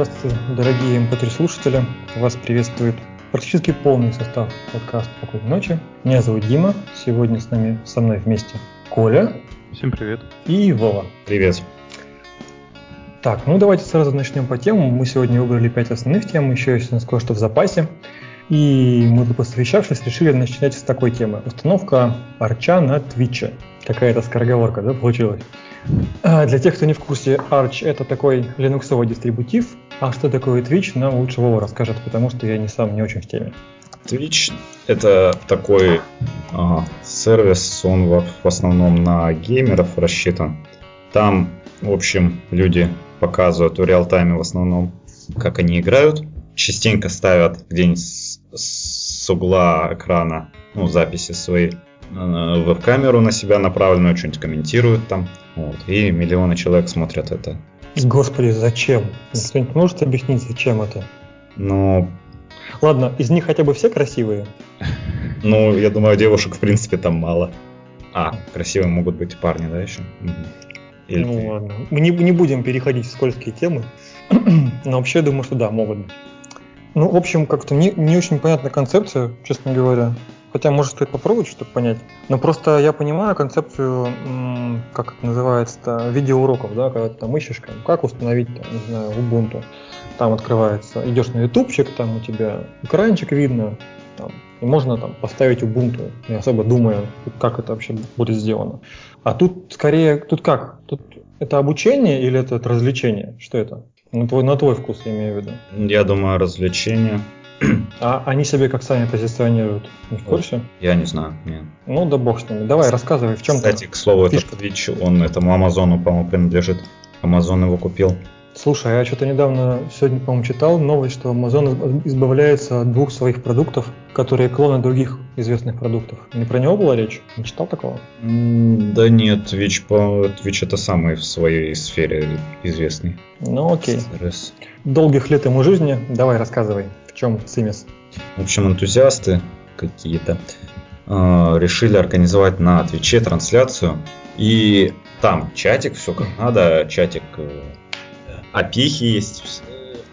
Здравствуйте, дорогие MP3 слушатели. Вас приветствует практически полный состав подкаста «Спокойной ночи». Меня зовут Дима. Сегодня с нами, со мной вместе Коля. Всем привет. И Вова. Привет. Так, ну давайте сразу начнем по темам. Мы сегодня выбрали 5 основных тем, еще есть у нас кое-что в запасе. И мы, посовещавшись, решили начинать с такой темы. Установка арча на Твиче. Какая-то скороговорка, да, получилась? Для тех, кто не в курсе, Arch — это такой линуксовый дистрибутив. А что такое Twitch, нам лучше Вова расскажет, потому что я не очень в теме. Twitch — это такой сервис, он в основном на геймеров рассчитан. Там, в общем, люди показывают в реал-тайме в основном, как они играют. Частенько ставят где-нибудь с угла экрана, ну, записи свои, веб-камеру на себя направленную, что-нибудь комментируют там. Вот, и миллионы человек смотрят это. Господи, зачем? Кто-нибудь может объяснить, зачем это? Ну... Ладно, из них хотя бы все красивые? Ну, я думаю, девушек, в принципе, там мало. А, красивые могут быть парни, да, еще? Ну, ладно. Мы не будем переходить в скользкие темы. Но вообще, я думаю, что да, могут быть. Ну, в общем, как-то не очень понятна концепция, честно говоря. Хотя, может, стоит попробовать, чтобы понять. Но просто я понимаю концепцию, как это называется, видеоуроков, да, когда ты там ищешь, как установить, там, не знаю, Ubuntu. Там открывается, идешь на ютубчик, там у тебя экранчик видно, там, и можно там поставить Ubuntu, не особо думая, как это вообще будет сделано. А тут скорее, тут как? Тут это обучение или это развлечение? Что это? На твой вкус, я имею в виду. Я думаю, развлечение. А они себе как сами позиционируют? Не в курсе? Я не знаю, нет. Ну да бог с ними. Давай, рассказывай, в чем фишка. Кстати, к слову, фишка. Этот Twitch, он этому Амазону, по-моему, принадлежит. Амазон его купил. Слушай, я что-то недавно, сегодня, по-моему, читал новость, что Амазон избавляется от 2 своих продуктов, которые клоны других известных продуктов. Не про него была речь? Не читал такого? Да нет, Twitch это самый в своей сфере известный. Ну окей. Стресс. Долгих лет ему жизни. Давай, рассказывай. В чем цимис? В общем, энтузиасты какие-то решили организовать на Твиче трансляцию. И там чатик, все как надо. Чатик, опихи есть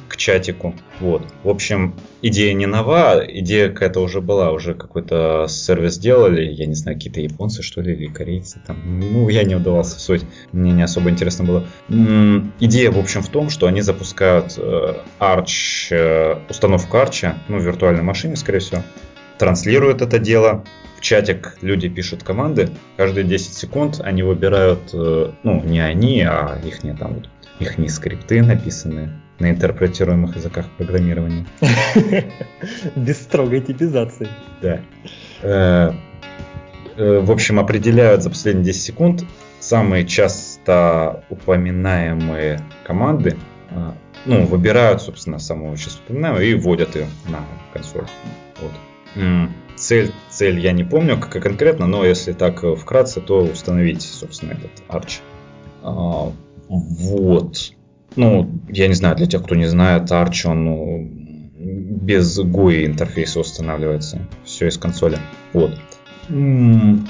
к чатику. Вот. В общем, идея не нова. Идея какая-то уже была. Уже какой-то сервис делали. Я не знаю, какие-то японцы, что ли, или корейцы. Там. Ну, я не вдавался в суть. Мне не особо интересно было. Идея, в общем, в том, что они запускают установку Арча, ну, в виртуальной машине, скорее всего, транслируют это дело. В чатик люди пишут команды. Каждые 10 секунд они выбирают, ну, не они, а ихние там вот, ихние скрипты написанные на интерпретируемых языках программирования. Без строгой типизации. Да. В общем, определяют за последние 10 секунд самые часто упоминаемые команды. Ну, выбирают, собственно, самую часто упоминаемую и вводят ее на консоль. Вот. Цель я не помню, как конкретно, но если так вкратце, то установить, собственно, этот Arch. Вот. Ну, я не знаю, для тех, кто не знает, Arch, он без GUI интерфейса устанавливается. Все из консоли. Вот. 2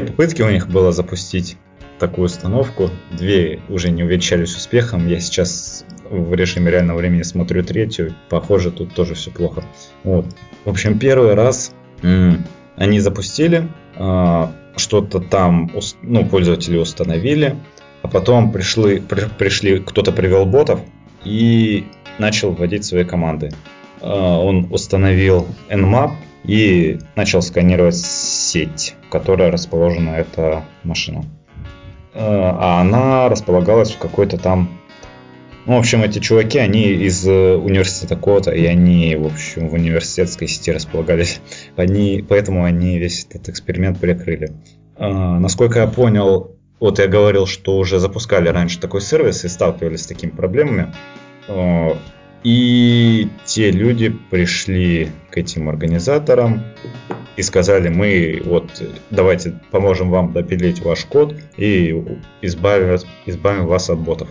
попытки у них было запустить такую установку. 2 уже не увенчались успехом. Я сейчас в режиме реального времени смотрю 3. Похоже, тут тоже все плохо. Вот. В общем, первый раз они запустили. Что-то там, ну, пользователи установили. А потом пришли, кто-то привел ботов и начал вводить свои команды. Он установил Nmap и начал сканировать сеть, в которой расположена эта машина. А она располагалась в какой-то там... Ну, в общем, эти чуваки, они из университета Кота, и они, в общем, в университетской сети располагались. Поэтому они весь этот эксперимент прикрыли. Насколько я понял... Вот я говорил, что уже запускали раньше такой сервис и сталкивались с такими проблемами. И те люди пришли к этим организаторам и сказали: мы вот давайте поможем вам допилить ваш код и избавим вас от ботов.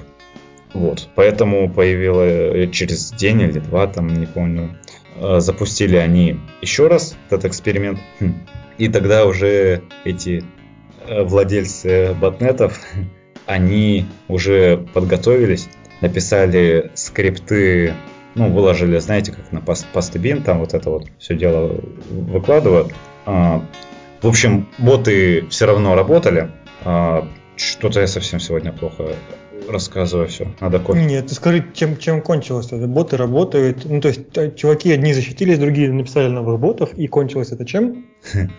Вот. Поэтому появилось через день или 2, там не помню, запустили они еще раз этот эксперимент. И тогда уже эти... владельцы ботнетов, они уже подготовились написали скрипты, ну, выложили, знаете, как на Pastebin, там вот это вот все дело выкладывают. В общем, боты все равно работали. Что-то я совсем сегодня плохо рассказываю, все, надо кончить. Нет, ты скажи, чем кончилось это? Боты работают, ну, то есть, чуваки одни защитились, другие написали новых ботов, и кончилось это чем?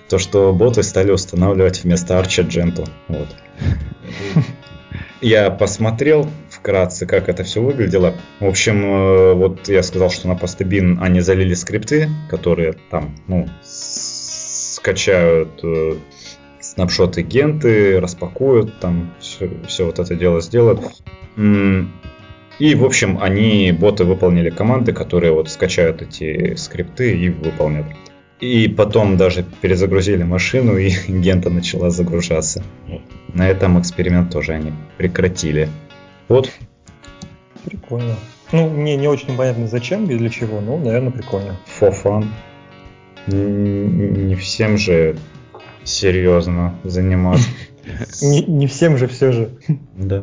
То, что боты стали устанавливать вместо Арча Gentoo. Вот. Я посмотрел вкратце, как это все выглядело. В общем, вот я сказал, что на Pastebin они залили скрипты, которые там, ну, скачают снапшоты, генты, распакуют, там все вот это дело сделают. И, в общем, они, боты, выполнили команды, которые вот скачают эти скрипты и выполнят. И потом даже перезагрузили машину, и гента начала загружаться. На этом эксперимент тоже они прекратили. Вот. Прикольно. Ну, мне не очень понятно, зачем и для чего, но, наверное, прикольно. For fun. Не всем же серьезно заниматься. Не всем же все же. Да.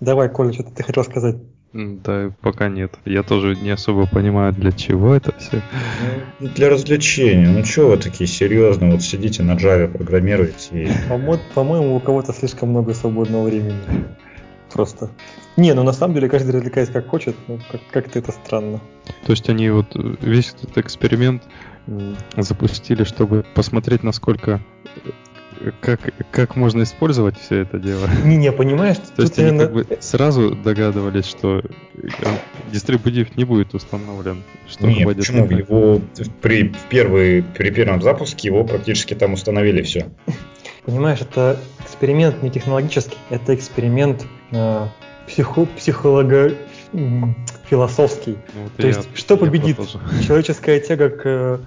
Давай, Коля, что-то ты хотел сказать. Да, пока нет. Я тоже не особо понимаю, для чего это все. Для развлечения. Ну чего вы такие серьезные? Вот сидите на Java, программируете. По-моему, у кого-то слишком много свободного времени. Просто. Не, ну на самом деле каждый развлекается как хочет. Ну, как-то это странно. То есть они вот весь этот эксперимент запустили, чтобы посмотреть, насколько... Как можно использовать все это дело? Не, понимаешь? То есть они как бы сразу догадывались, что дистрибутив не будет установлен. Нет, почему? Его при первом запуске его практически там установили все. Понимаешь, это эксперимент не технологический, это эксперимент психолога... философский. Ну, вот. То есть что победит? Человеческая тяга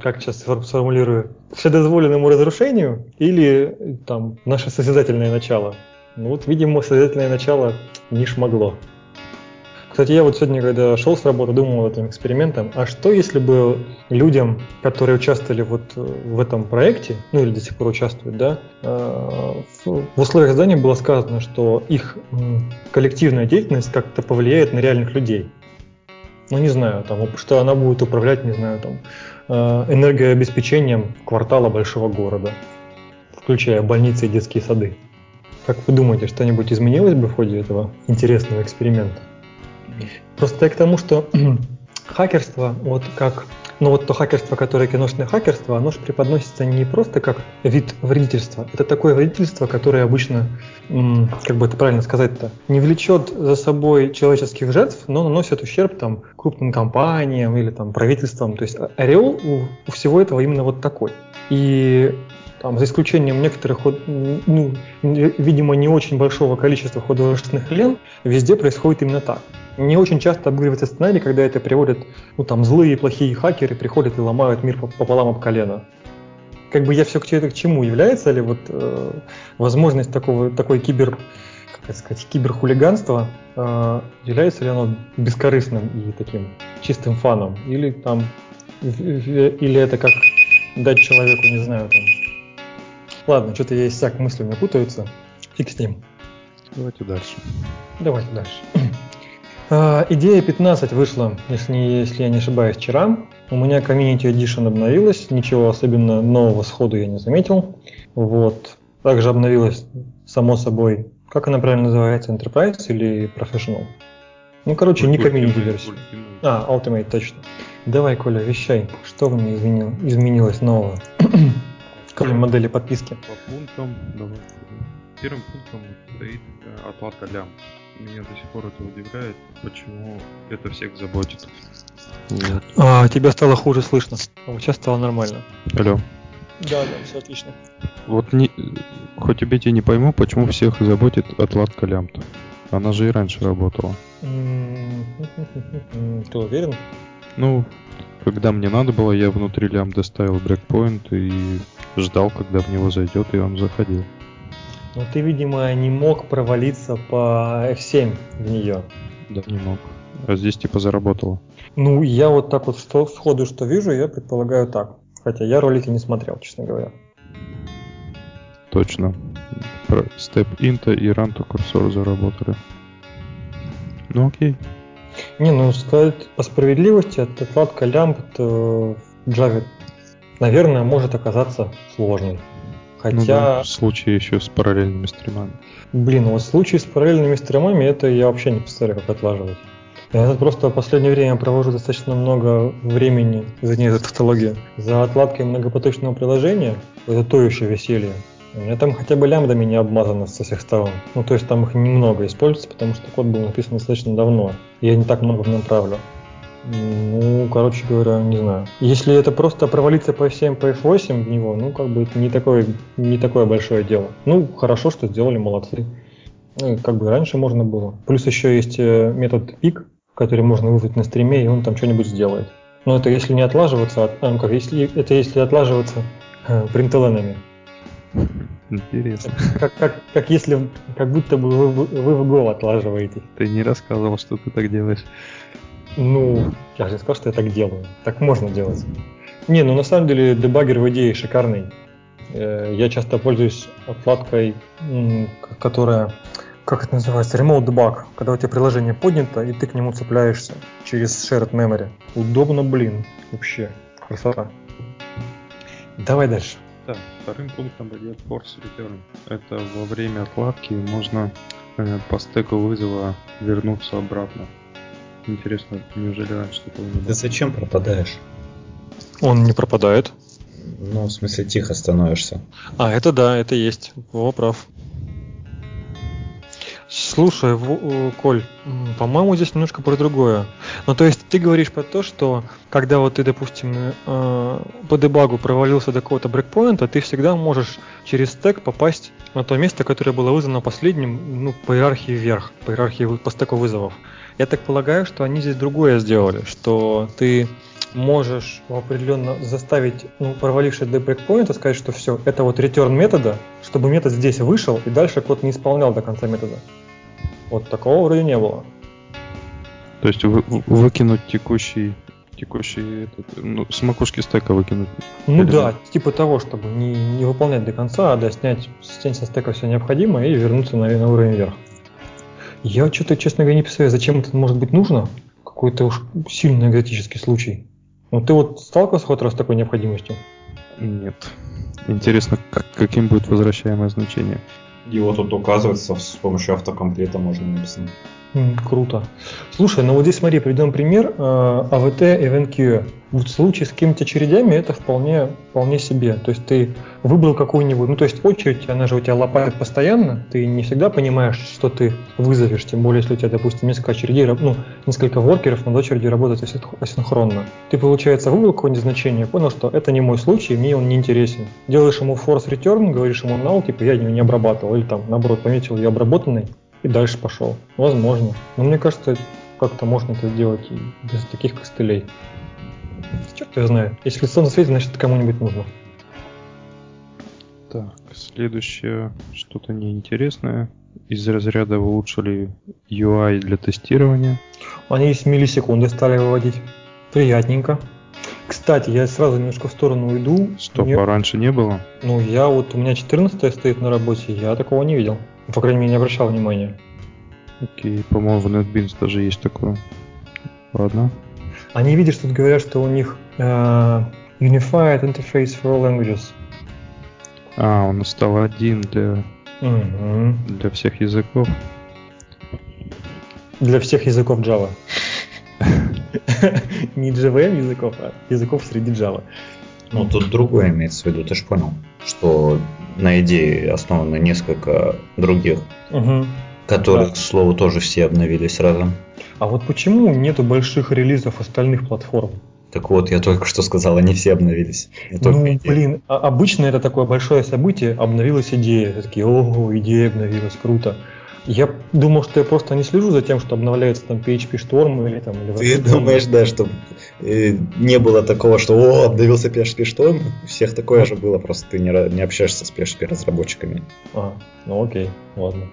как сейчас сформулирую, вседозволенному разрушению или там наше созидательное начало? Ну вот, видимо, созидательное начало не шмогло. Кстати, я вот сегодня, когда шел с работы, думал над этим экспериментом, а что если бы людям, которые участвовали вот в этом проекте, ну или до сих пор участвуют, да, в условиях задания было сказано, что их коллективная деятельность как-то повлияет на реальных людей? Ну, не знаю, там, что она будет управлять, не знаю, там, энергообеспечением квартала большого города, включая больницы и детские сады. Как вы думаете, что-нибудь изменилось бы в ходе этого интересного эксперимента? Просто я к тому, что хакерство, вот как, ну вот то хакерство, которое киношное хакерство, оно же преподносится не просто как вид вредительства, это такое вредительство, которое обычно, как бы это правильно сказать-то, не влечет за собой человеческих жертв, но наносит ущерб там крупным компаниям или там правительствам, то есть ореол у всего этого именно вот такой. И там, за исключением некоторых, ну, видимо, не очень большого количества художественных лент, везде происходит именно так. Не очень часто обыгрывается сценарий, когда это приводят, ну, там, злые и плохие хакеры приходят и ломают мир пополам об колено. Как бы я все к чему? Является ли вот возможность такой киберхулиганства, является ли оно бескорыстным и таким чистым фаном? Или там, или это как дать человеку, не знаю, там... Ладно, что-то я иссяк, мысли у меня путаются. Фиг с ним. Давайте дальше. Идея 15 вышла, если я не ошибаюсь, вчера. У меня Community Edition обновилась. Ничего особенно нового сходу я не заметил. Вот. Также обновилась, само собой, как она правильно называется, Enterprise или Professional? Ну, короче, не Community версия. Ultimate, точно. Давай, Коля, вещай. Что у меня изменилось нового? Кроме модели подписки. По пунктам, давай. Первым пунктом стоит оплата лям. Меня до сих пор это удивляет, почему это всех заботит. Тебя стало хуже слышно, а вот сейчас стало нормально. Алло. Да, все отлично. Вот хоть убейте, не пойму, почему всех заботит отладка лям-то. Она же и раньше работала. Ты уверен? Ну, когда мне надо было, я внутри лям доставил брекпоинт и ждал, когда в него зайдет, и он заходил. Но ты, видимо, не мог провалиться по F7 в нее. Да, не мог. А здесь типа заработало. Ну, я вот так вот сходу, что вижу, я предполагаю так. Хотя я ролики не смотрел, честно говоря. Точно. Степ инта и ранту курсор заработали. Ну окей. Не, ну сказать по справедливости, отправка лямбд в Java, наверное, может оказаться сложной. Хотя... Ну, да, в случае еще с параллельными стримами. Блин, вот в случае с параллельными стримами это я вообще не представляю, как отлаживать. Я тут просто в последнее время провожу достаточно много времени, извини за тавтологию, за отладкой многопоточного приложения. Это то еще веселье. У меня там хотя бы лямбдами не обмазано со всех сторон. Ну, то есть там их немного используется, потому что код был написан достаточно давно. Я не так много в нем правлю. Ну, короче говоря, не знаю. Если это просто провалиться по всем по F8 в него, ну, как бы это не такое большое дело. Ну, хорошо, что сделали, молодцы. Ну, как бы раньше можно было. Плюс еще есть метод pick, который можно вызвать на стриме, и он там что-нибудь сделает. Но это если не отлаживаться, если отлаживаться принтлнами. Интересно. Как если как будто бы вы в Go отлаживаете. Ты не рассказывал, что ты так делаешь. Ну, я же сказал, что я так делаю. Так можно делать. Не, ну на самом деле дебаггер в идее шикарный. Я часто пользуюсь отладкой, которая, как это называется, remote debug, когда у тебя приложение поднято и ты к нему цепляешься через shared memory. Удобно, блин, вообще. Красота. Давай дальше. Да, вторым пунктом идет force return. Это во время отладки можно по стеку вызова вернуться обратно. Интересно, неужели раньше такого не было? Да зачем пропадаешь? Он не пропадает. Ну, в смысле, тихо становишься. А, это да, это есть. О, прав. Слушай, Коль, по-моему, здесь немножко про другое. Ну, то есть ты говоришь про то, что когда вот ты, допустим, по дебагу провалился до какого-то брейкпоинта, ты всегда можешь через стэк попасть на то место, которое было вызвано последним, ну, по иерархии вверх, по иерархии по стэку вызовов. Я так полагаю, что они здесь другое сделали, что ты можешь определенно заставить, ну, провалившись до брейкпоинта, сказать, что все, это вот return метода, чтобы метод здесь вышел и дальше код не исполнял до конца метода. Вот такого вроде не было. То есть выкинуть текущий этот, ну, с макушки стека выкинуть? Ну или... да, типа того, чтобы не выполнять до конца, а да, снять со стека все необходимое и вернуться на уровень вверх. Я что-то, честно говоря, не представляю, зачем это может быть нужно. Какой-то уж сильный экзотический случай. Ну ты вот сталкивался хоть раз с такой необходимостью? Нет. Интересно, каким будет возвращаемое значение. Его тут указывается с помощью автокомплета можно написать. Круто. Слушай, ну вот здесь смотри, приведем пример AVT Event Queue. В случае с какими-то очередями это вполне себе. То есть ты выбрал какую-нибудь, ну то есть очередь, она же у тебя лопает постоянно, ты не всегда понимаешь, что ты вызовешь, тем более если у тебя, допустим, несколько очередей, ну несколько воркеров над очередью работают асинхронно. Ты, получается, выбрал какое-нибудь значение, понял, что это не мой случай, мне он не интересен. Делаешь ему force return, говоришь ему null, типа я его не обрабатывал, или там наоборот пометил я обработанный, и дальше пошел. Возможно. Но мне кажется, как-то можно это сделать без таких костылей. Черт его знает. Если солнце светит, значит это кому-нибудь нужно. Так, следующее что-то неинтересное. Из разряда улучшили UI для тестирования. Они из миллисекунды стали выводить. Приятненько. Кстати, я сразу немножко в сторону уйду. Стоп, а раньше не было? Ну, у меня 14-е стоит на работе, я такого не видел. По крайней мере, не обращал внимания. Окей, по-моему, в NetBeans даже есть такое. Ладно. Они видят, что говорят, что у них Unified Interface for all languages. А, он стал один для всех языков. Для всех языков Java. Не JVM языков, а языков среди Java. Ну, тут другое имеется в виду, ты же понял, что на идее основано несколько других, которые, к слову, тоже все обновились сразу. А вот почему нету больших релизов остальных платформ? Так вот, я только что сказал, они все обновились. Блин, обычно это такое большое событие, обновилась идея. Все такие, ого, идея обновилась, круто. Я думал, что я просто не слежу за тем, что обновляется там PHP-шторм или там... Ты думаешь, да, что не было такого, что «О, обновился PHP-шторм»? У всех такое же было, просто ты не общаешься с PHP-разработчиками. А, ну окей, ладно.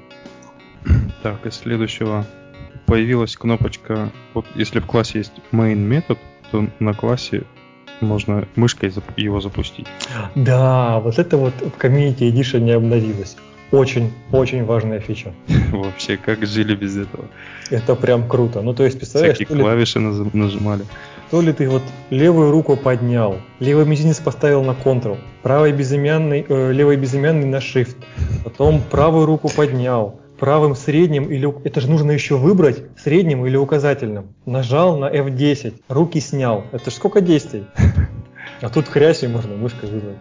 Так, из следующего появилась кнопочка... Вот если в классе есть main метод, то на классе можно мышкой его запустить. Да, вот это вот в Community Edition не обновилось. Очень важная фича. Вообще, как жили без этого? Это прям круто. Ну, то есть, представляешь, всякие клавиши нажимали. То ли ты вот левую руку поднял, левый мизинец поставил на Ctrl, левый безымянный на Shift, потом правую руку поднял, правым средним или... Это же нужно еще выбрать средним или указательным. Нажал на F10, руки снял. Это же сколько действий. А тут хрясь и можно мышкой выбрать.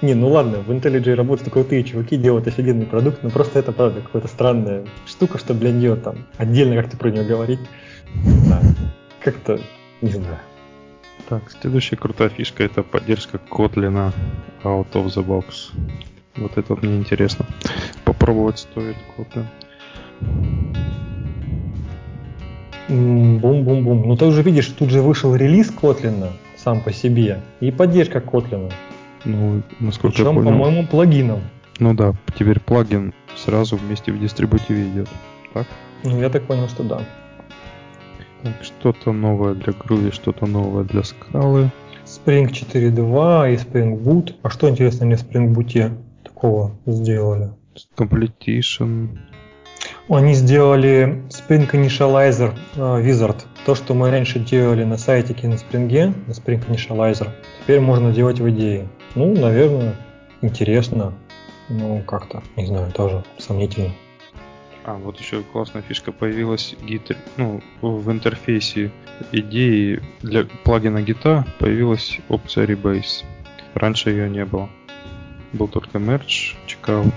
Не, ну ладно, в IntelliJ работают крутые чуваки, делают офигенный продукт, но просто это, правда, какая-то странная штука, что для нее там отдельно как-то про нее говорить. Да. Как-то, не знаю. Так, следующая крутая фишка — это поддержка Kotlin out of the box. Вот это мне интересно. Попробовать стоит Kotlin. Бум-бум-бум. Ну ты уже видишь, тут же вышел релиз Kotlin сам по себе и поддержка Kotlin. Ну, насколько причем, я понял, по-моему, плагином. Ну да, теперь плагин сразу вместе в дистрибутиве идет, так? Ну, я так понял, что да. Так, что-то новое для Groovy, что-то новое для Scala. Spring 4.2 и Spring Boot. А что, интересно, мне в Spring Boot'е такого сделали? Completion. Они сделали Spring Initializer Wizard. То, что мы раньше делали на сайтике на Spring, на Spring Initializer, теперь можно делать в идее. Ну, наверное, интересно, но как-то, не знаю, тоже сомнительно. А, вот еще классная фишка появилась, Git, ну, в интерфейсе идеи для плагина Git появилась опция Rebase. Раньше ее не было. Был только Merge, Checkout.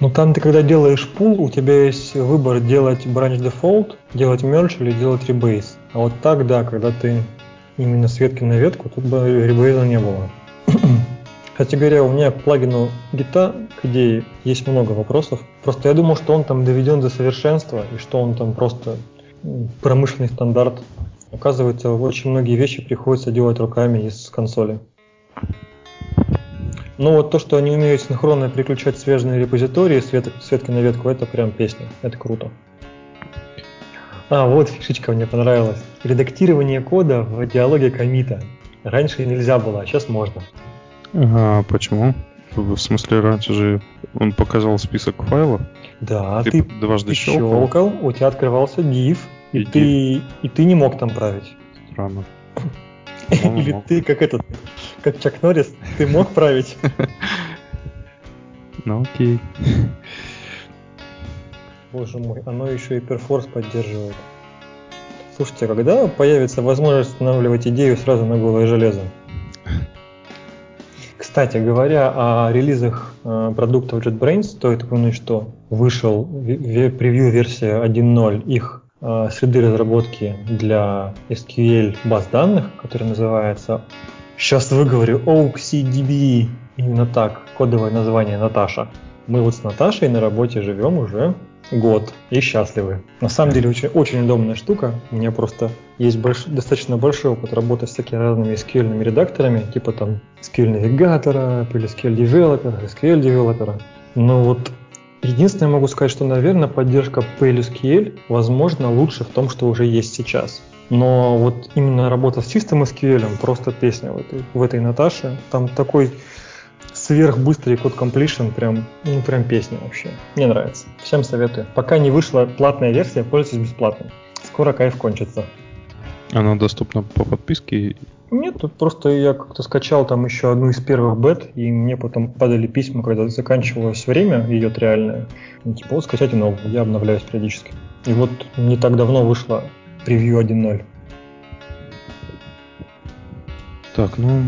Ну, там ты когда делаешь пул, у тебя есть выбор делать Branch Default, делать Merge или делать Rebase. А вот так, да, когда ты именно с ветки на ветку, тут бы Rebase не было. Кстати говоря, у меня к плагину Git, к идее, есть много вопросов. Просто я думал, что он там доведен до совершенства, и что он там просто промышленный стандарт. Оказывается, очень многие вещи приходится делать руками из консоли. Но вот то, что они умеют синхронно переключать свежие репозитории с ветки на ветку, это прям песня, это круто. А, вот фишечка мне понравилась. Редактирование кода в диалоге коммита. Раньше нельзя было, а сейчас можно. Ага, почему? В смысле, раньше же он показал список файлов. Да, ты дважды щелкал, у тебя открывался div, и ты не мог там править. Странно. Или ты как Чак Норрис, ты мог править? Ну окей. Боже мой, оно еще и перфорс поддерживает. Слушайте, а когда появится возможность устанавливать идею сразу на голое железо? Кстати говоря, о релизах продуктов JetBrains, стоит упомянуть, что вышел превью-версия 1.0 их среды разработки для SQL баз данных, которая называется, сейчас выговорю, OXDB, именно так, кодовое название Наташа. Мы вот с Наташей на работе живем уже год и счастливы. На самом деле очень, очень удобная штука. У меня просто есть достаточно большой опыт работы с всякими разными SQL-ными редакторами, типа там SQL-навигатора, PLSQL-девелопера, SQL-девелопера. Но вот единственное могу сказать, что, наверное, поддержка PLSQL, возможно, лучше в том, что уже есть сейчас. Но вот именно работа с чистым SQL просто песня в этой Наташе. Там такой сверхбыстрый код completion, прям песня вообще. Мне нравится. Всем советую. Пока не вышла платная версия, пользуйтесь бесплатно. Скоро кайф кончится. Она доступна по подписке? Нет, тут просто я как-то скачал там еще одну из первых бет, и мне потом падали письма, когда заканчивалось время, идет реальное. Типа, вот скачайте новую, я обновляюсь периодически. И вот не так давно вышло превью 1.0. Так, ну...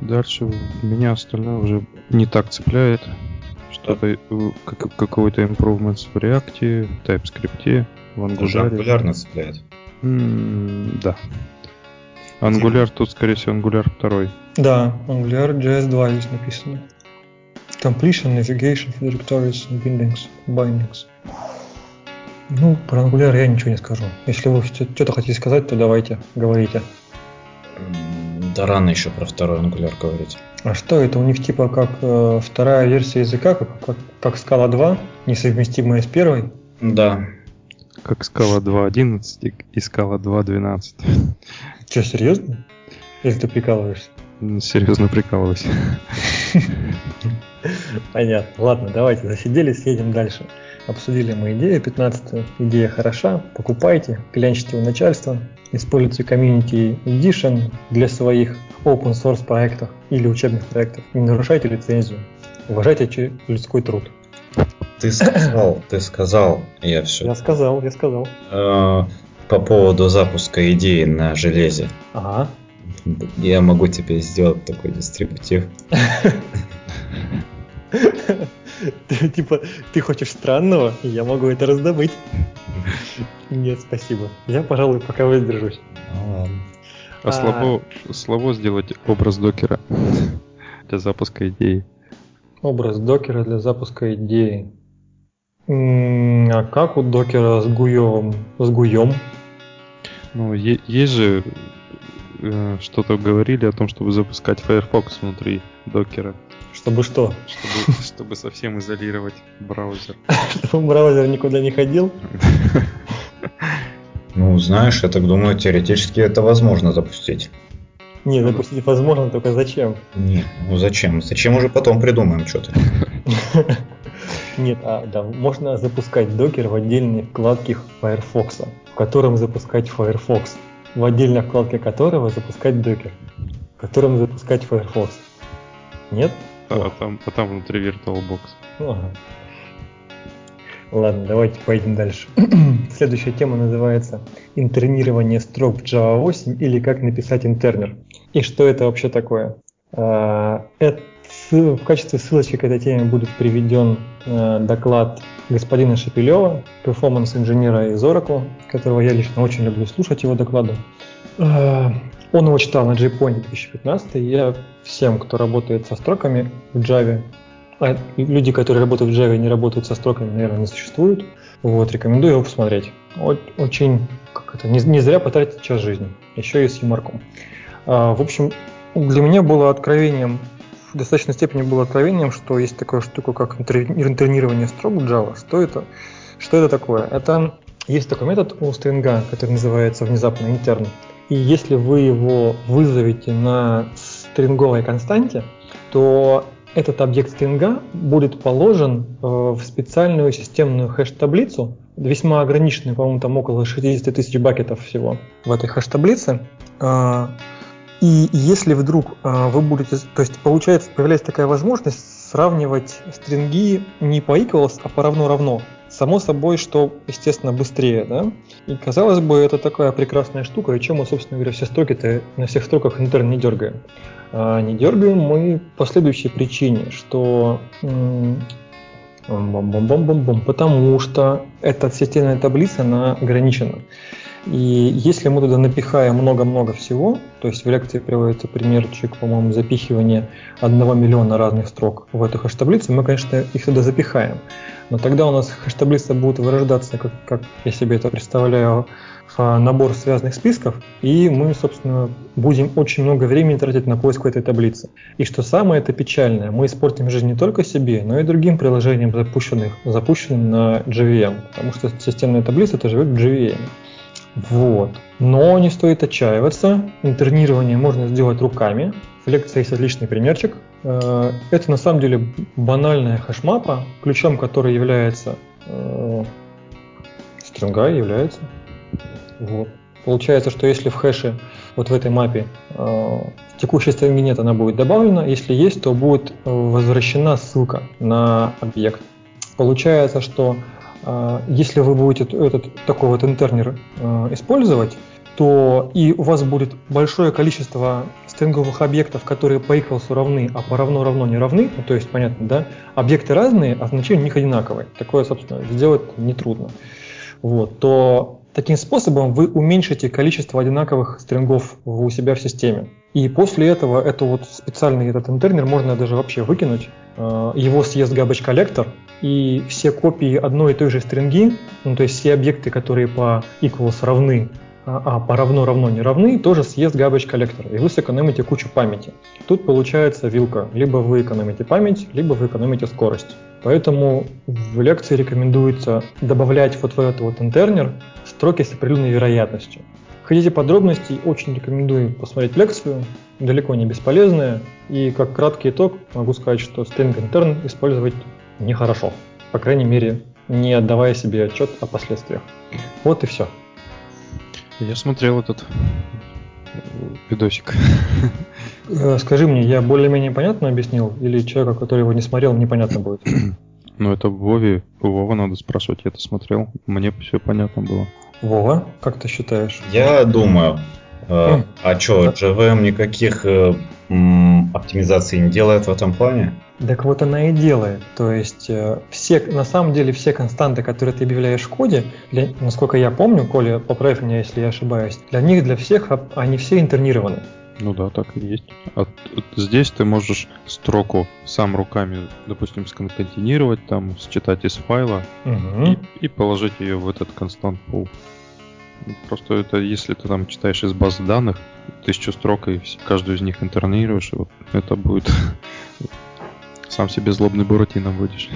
Дальше меня остальное уже не так цепляет. Что-то какой-то improvements в React, TypeScript, в Angular. Уже Angular цепляет. Да. Angular тут, скорее всего, Angular 2. Да, Angular JS 2 здесь написано. Completion, navigation, directories, bindings. Ну, про Angular я ничего не скажу. Если вы что-то хотите сказать, то давайте, говорите. Да рано еще про второй Angular говорить. А что, это у них типа как вторая версия языка, как Scala 2, несовместимая с первой? Да. Как Scala 2.11 и Scala 2.12. Че, серьезно? Или ты прикалываешься? Серьезно прикалываюсь. Понятно. Ладно, давайте засиделись, едем дальше. Обсудили мы идею 15-ю. Идея хороша. Покупайте, клянчите у начальства. Используйте Community Edition для своих open source проектов или учебных проектов. Не нарушайте лицензию. Уважайте людской труд. Ты сказал, я все. Я сказал. По поводу запуска идеи на железе. Ага. Я могу тебе сделать такой дистрибутив. Типа, ты хочешь странного, я могу это раздобыть. Нет, спасибо. Я, пожалуй, пока воздержусь. Слабо сделать образ докера для запуска идеи. Образ докера для запуска идеи. А как у докера с гуем? Ну, есть же что-то говорили о том, чтобы запускать Firefox внутри докера. Чтобы что? Чтобы совсем изолировать браузер. Чтобы браузер никуда не ходил? Ну, знаешь, я так думаю, теоретически это возможно запустить. Не, запустить возможно, только зачем? Не, ну зачем? Зачем уже потом придумаем что-то. Нет, можно запускать докер в отдельной вкладке Firefox, в котором запускать Firefox, в отдельной вкладке которого запускать докер, в котором запускать Firefox. Нет? А там внутри VirtualBox. Ага. Ладно, давайте поедем дальше. Следующая тема называется «Интернирование строк в Java 8 или как написать интернер». И что это вообще такое? В качестве ссылочки к этой теме будет приведен доклад господина Шепелева, перформанс-инженера из Oracle, которого я лично очень люблю слушать его доклады. Он его читал на JPoint 2015, и я всем, кто работает со строками в Java, а люди, которые работают в Java и не работают со строками, наверное, не существуют, вот, рекомендую его посмотреть. Очень, не зря потратить час жизни, еще и с юморком. В общем, для меня было откровением, в достаточной степени было откровением, что есть такая штука, как интернирование строк в Java. Что это такое? Есть такой метод у стринга, который называется внезапно интерн. И если вы его вызовете на стринговой константе, то этот объект стринга будет положен в специальную системную хэш-таблицу, весьма ограниченную, по-моему, там около 60 тысяч бакетов всего в этой хэш-таблице. И если вдруг вы будете... То есть, получается, появляется такая возможность сравнивать стринги не по equals, а по равно-равно. Само собой, что, естественно, быстрее, да? И, казалось бы, это такая прекрасная штука, и чем мы, собственно говоря, все строки-то на всех строках интерн не дергаем? Не дергаем мы по следующей причине, что... Потому что эта системная таблица, она ограничена. И если мы туда напихаем много-много всего, то есть в лекции приводится примерчик, по-моему, запихивания 1 миллиона разных строк в эту хэш-таблицу, мы, конечно, их туда запихаем. Но тогда у нас хэш-таблица будет вырождаться, как я себе это представляю, в набор связанных списков, и мы, собственно, будем очень много времени тратить на поиск этой таблицы. И что самое это печальное, мы испортим жизнь не только себе, но и другим приложениям, запущенным на JVM, потому что системная таблица-то живет в JVM. Вот. Но не стоит отчаиваться, интернирование можно сделать руками. В лекции есть отличный примерчик. Это на самом деле банальная хэшмапа, ключом которой является стринга является. Вот. Получается, что если в хэше, вот в этой мапе, текущей стринги нет, она будет добавлена. Если есть, то будет возвращена ссылка на объект. Получается, что если вы будете такой вот интернер использовать, то и у вас будет большое количество стринговых объектов, которые по equals равны, а по равно-равно не равны, ну, то есть, понятно, да, объекты разные, а значения у них одинаковые. Такое, собственно, сделать нетрудно. Вот, то таким способом вы уменьшите количество одинаковых стрингов у себя в системе. И после этого этот интернер можно даже вообще выкинуть. Его съест Garbage Collector, и все копии одной и той же стринги, ну, то есть все объекты, которые по equals равны, а по равно-равно не равны, тоже съест Garbage Collector, и вы сэкономите кучу памяти. Тут получается вилка. Либо вы экономите память, либо вы экономите скорость. Поэтому в лекции рекомендуется добавлять вот в этот вот интернер строки с определенной вероятностью. Хотите подробностей, очень рекомендую посмотреть лекцию, далеко не бесполезная. И как краткий итог могу сказать, что string intern использовать нехорошо. По крайней мере, не отдавая себе отчет о последствиях. Вот и все. Я смотрел этот видосик. Скажи мне, я более-менее понятно объяснил? Или человеку, который его не смотрел, непонятно будет? Ну, это Вове. Вова надо спрашивать. Я-то смотрел. Мне все понятно было. Вова, как ты считаешь? Я думаю. А что, JVM никаких оптимизаций не делает в этом плане? Так вот она и делает. То есть все, на самом деле все константы, которые ты объявляешь в коде, для, насколько я помню, Коля, поправь меня, если я ошибаюсь, для них, для всех, они все интернированы. Ну да, так и есть. Здесь ты можешь строку сам руками, допустим, сконкатенировать, там, считать из файла и положить ее в этот констант pool. Просто это, если ты там читаешь из баз данных, 1000 строк и каждую из них интернируешь, вот это будет... Сам себе злобный Буратино будешь,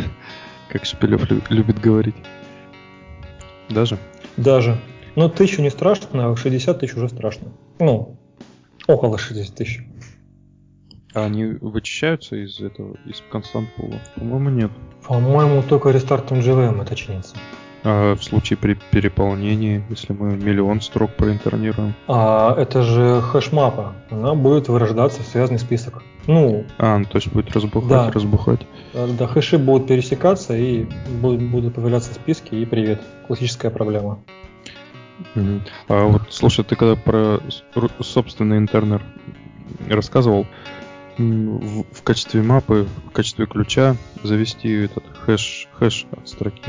как Шепелев любит говорить. Даже? Даже. Но 1000 не страшно, а 60 000 уже страшно. Ну, около 60 000. А они вычищаются из этого, из констант пула? По-моему, нет. По-моему, только рестартом JVM это чинится. А в случае при переполнении, если мы 1 000 000 строк проинтернируем. А это же хэшмапа. Она будет вырождаться в связанный список. Ну. Ну, то есть будет разбухать. Да, хэши будут пересекаться и будут появляться списки, и привет. Классическая проблема. А вот, слушай, ты когда про собственный интернер рассказывал, в качестве мапы, в качестве ключа завести этот хэш от строки.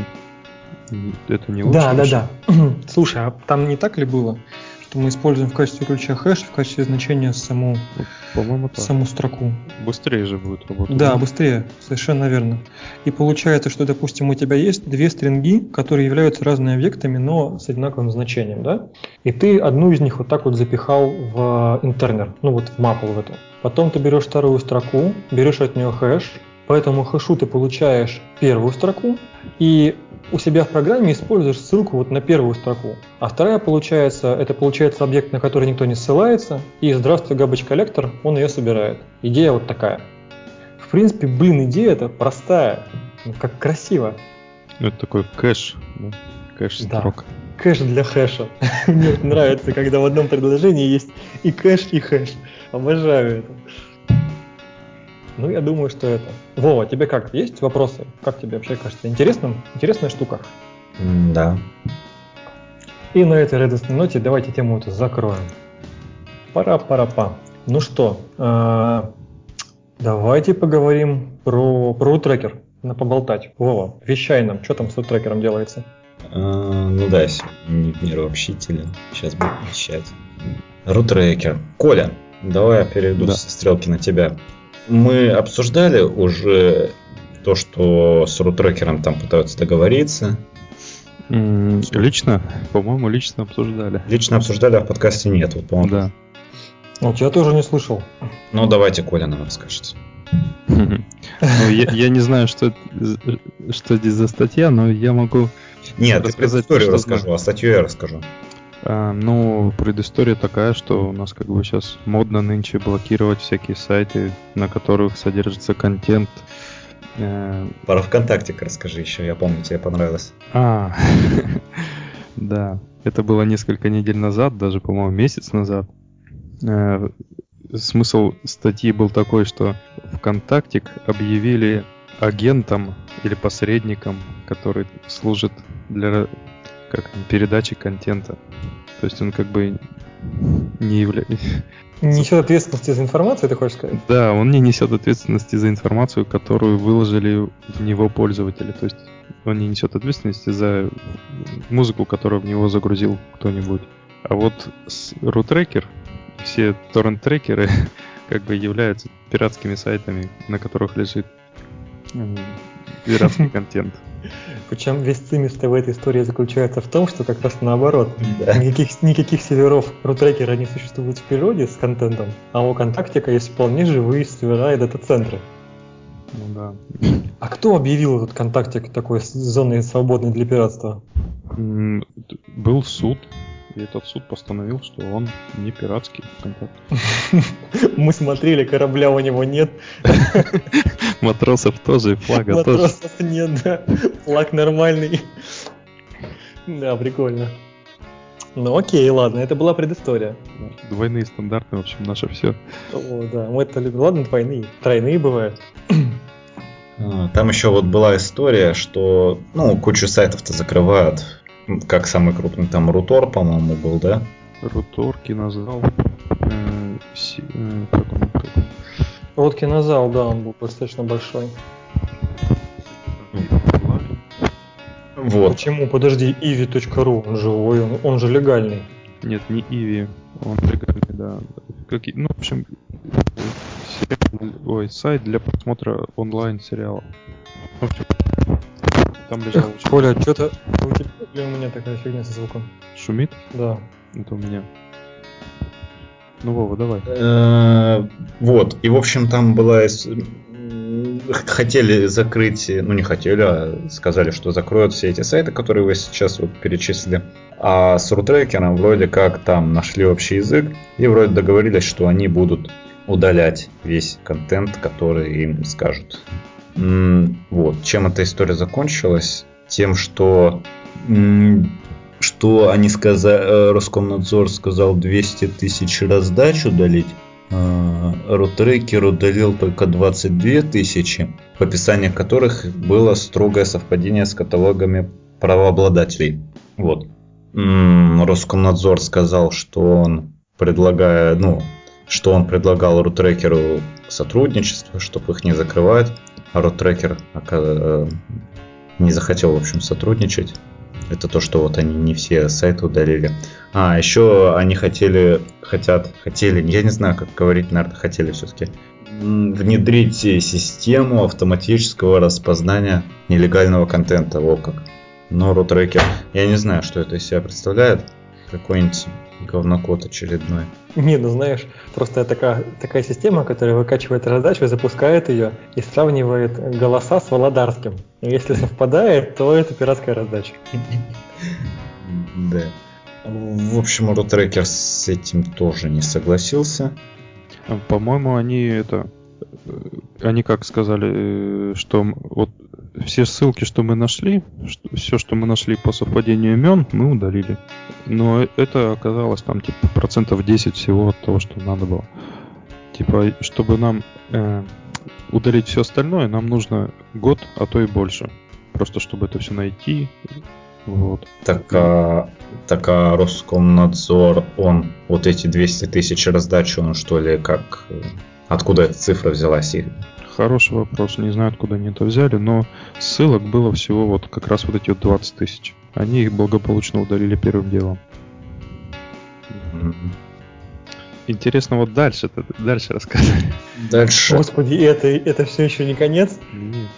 Это не лучше? Да. Слушай, а там не так ли было, что мы используем в качестве ключа хэш, в качестве значения саму строку? Быстрее же будет работать. Да, быстрее, совершенно верно. И получается, что, допустим, у тебя есть 2 стринги, которые являются разными объектами, но с одинаковым значением, да? И ты одну из них вот так вот запихал в интернер, ну вот в мапу в эту. Потом ты берешь вторую строку, берешь от нее хэш, по этому хэшу ты получаешь первую строку, и у себя в программе используешь ссылку вот на первую строку. А вторая получается объект, на который никто не ссылается, и здравствуй, Garbage Collector, он ее собирает. Идея вот такая. В принципе, идея-то простая, как красиво. Это такой кэш, да? Кэш строк. Да. Кэш для хэша. Мне нравится, когда в одном предложении есть и кэш, и хэш. Обожаю это. Ну, я думаю, что это. Вова, тебе как? Есть вопросы? Как тебе вообще кажется? Интересная штука? Да. И на этой радостной ноте давайте тему эту закроем. Пара-пара-па. Ну что, давайте поговорим про RuTracker. На поболтать. Вова, вещай нам, что там с RuTracker'ом делается? Ну да, не в меру общителя. Сейчас буду вещать. RuTracker. Коля, давай я перейду со стрелки на тебя. Мы обсуждали уже то, что с RuTracker'ом там пытаются договориться. Лично? По-моему, лично обсуждали. Лично обсуждали, а в подкасте нет. Вот, по-моему. Да. Вот я тоже не слышал. Ну, давайте Коля нам расскажет. Я не знаю, что здесь за статья, но я могу... Нет, я предысторию расскажу, а статью я расскажу. Ну, предыстория такая, что у нас как бы сейчас модно нынче блокировать всякие сайты, на которых содержится контент. Пора ВКонтакте расскажи еще, я помню, тебе понравилось. Да, это было несколько недель назад, даже, по-моему, месяц назад. Смысл статьи был такой, что ВКонтакте объявили агентом или посредником, который служит для... как передачи контента. То есть он как бы не является... Несет ответственности за информацию, ты хочешь сказать? Да, он не несет ответственности за информацию, которую выложили в него пользователи. То есть он не несет ответственности за музыку, которую в него загрузил кто-нибудь. А вот RuTracker, все торрент-трекеры как бы являются пиратскими сайтами, на которых лежит пиратский контент. Причем весь цимис в этой истории заключается в том, что как раз наоборот. Да. Никаких серверов RuTracker'а не существует в природе с контентом, а у ВКонтактика есть вполне живые сервера и дата-центры. Ну да. А кто объявил этот ВКонтактик такой зоной свободной для пиратства? Был суд и этот суд постановил, что он не пиратский контакт. Мы смотрели, корабля у него нет. Матросов тоже и флага тоже. Матросов нет, да. Флаг нормальный. Да, прикольно. Ну окей, ладно, это была предыстория. Двойные стандарты, в общем, наше все. О, да, мы это любим. Ладно, двойные, тройные бывают. Там еще вот была история, что, ну, кучу сайтов-то закрывают. Как самый крупный, там Рутор, по-моему, был, да? Рутор, Кинозал. Вот Кинозал, да, он был достаточно большой. Вот. Почему? Подожди, ivi.ru, он живой, он же легальный. Нет, не Иви, он легальный, да. Какие, ну, в общем, сайт для просмотра онлайн сериала. Там лежал. Коля, что-то у меня такая фигня со звуком. Шумит? Да. Это у меня. Ну, Вова, давай. Вот, и в общем там была... Хотели закрыть, ну не хотели, а сказали, что закроют все эти сайты, которые вы сейчас вот перечислили. А с RuTracker'ом вроде как там нашли общий язык и вроде договорились, что они будут удалять весь контент, который им скажут. Вот. Чем эта история закончилась? Тем, что они сказали, Роскомнадзор сказал 200 тысяч раздач удалить. RuTracker удалил только 22 тысячи, в описании которых было строгое совпадение с каталогами правообладателей. Вот. Роскомнадзор сказал, что он предлагает, ну, что он предлагал RuTracker'у сотрудничество, чтобы их не закрывать, а RuTracker не захотел, в общем, сотрудничать. Это то, что вот они не все сайты удалили. А, еще они хотели, я не знаю, как говорить, наверное, хотели все-таки внедрить систему автоматического распознания нелегального контента. Во как. Но RuTracker, я не знаю, что это из себя представляет. Какой-нибудь говнокод очередной. Не, ну знаешь, просто такая система, которая выкачивает раздачу, запускает ее и сравнивает голоса с володарским. И если совпадает, то это пиратская раздача. Да. В общем, RuTracker с этим тоже не согласился. По-моему, они как сказали, что вот все ссылки, что мы нашли, все, что мы нашли по совпадению имен, мы удалили. Но это оказалось там типа 10% всего от того, что надо было. Типа, чтобы нам удалить все остальное, нам нужно год, а то и больше. Просто чтобы это все найти. Вот. Так, а Роскомнадзор, он вот эти 200 тысяч раздачи, он что ли как... Откуда эта цифра взялась? Хороший вопрос. Не знаю, откуда они это взяли, но ссылок было всего вот как раз вот эти вот 20 тысяч. Они их благополучно удалили первым делом. Mm-hmm. Интересно, вот дальше рассказывай. Дальше. Господи, это все еще не конец? Нет.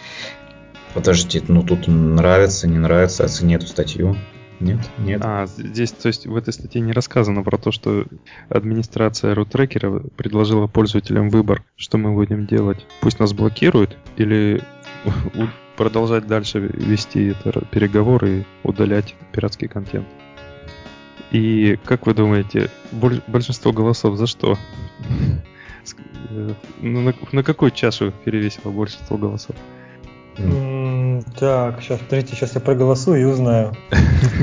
Подожди, ну тут нравится, не нравится, оцени эту статью. Нет. А, здесь, то есть в этой статье не рассказано про то, что администрация RuTracker предложила пользователям выбор, что мы будем делать. Пусть нас блокируют или продолжать дальше вести переговоры и удалять пиратский контент. И как вы думаете, большинство голосов за что? На какую чашу перевесило большинство голосов? Так, сейчас я проголосую и узнаю.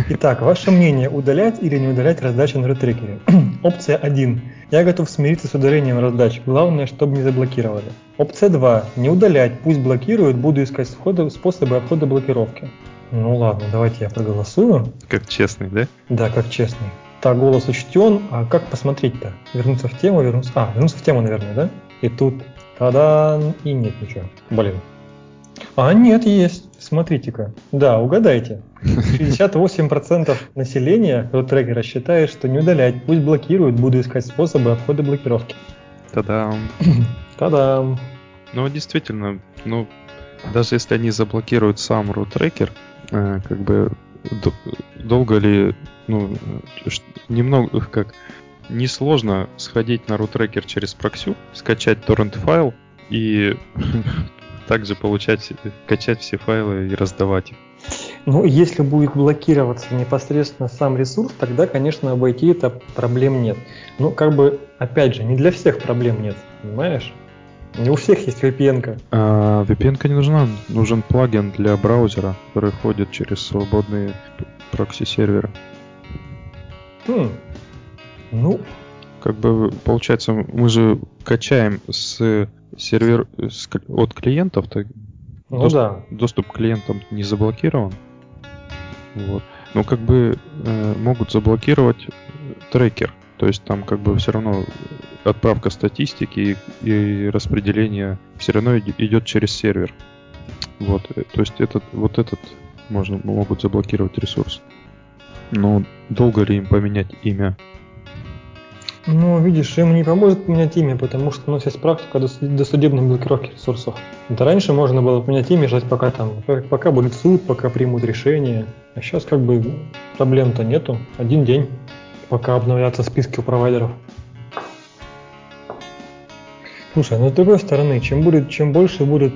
Итак, ваше мнение, удалять или не удалять раздачи на RuTracker? Опция 1. Я готов смириться с удалением раздач. Главное, чтобы не заблокировали. Опция 2. Не удалять, пусть блокируют, буду искать способы обхода блокировки. Ну ладно, давайте я проголосую. Как честный, да? Да, как честный. Так, голос учтен, а как посмотреть-то? Вернуться в тему, наверное, да? И тут, та-дам, и нет ничего. Блин. А, нет, есть. Смотрите-ка. Да, угадайте. 68% населения RuTracker считает, что не удалять. Пусть блокируют, буду искать способы обхода блокировки. Та-дам. Та-дам. Ну, действительно, ну, даже если они заблокируют сам RuTracker, как бы долго ли, ну, немного, как, несложно сходить на RuTracker через проксю, скачать торрент-файл и... также получать, качать все файлы и раздавать их. Ну, если будет блокироваться непосредственно сам ресурс, тогда, конечно, обойти это проблем нет. Но, как бы, опять же, не для всех проблем нет, понимаешь? Не у всех есть VPN-ка. VPN-ка не нужна. Нужен плагин для браузера, который ходит через свободные прокси-серверы. Ну... Как бы, получается, мы же качаем с сервер от клиентов, так, ну, доступ к клиентам не заблокирован. Вот. Но как бы могут заблокировать трекер. То есть там как бы все равно отправка статистики и распределение все равно идет через сервер. Вот. То есть этот могут заблокировать ресурс. Но долго ли им поменять имя? Ну, видишь, им не поможет поменять имя, потому что у нас есть практика досудебной блокировки ресурсов. Это раньше можно было поменять имя, ждать пока будет суд, пока примут решение. А сейчас как бы проблем-то нету. Один день, пока обновятся списки у провайдеров. Слушай, но с другой стороны, чем больше будет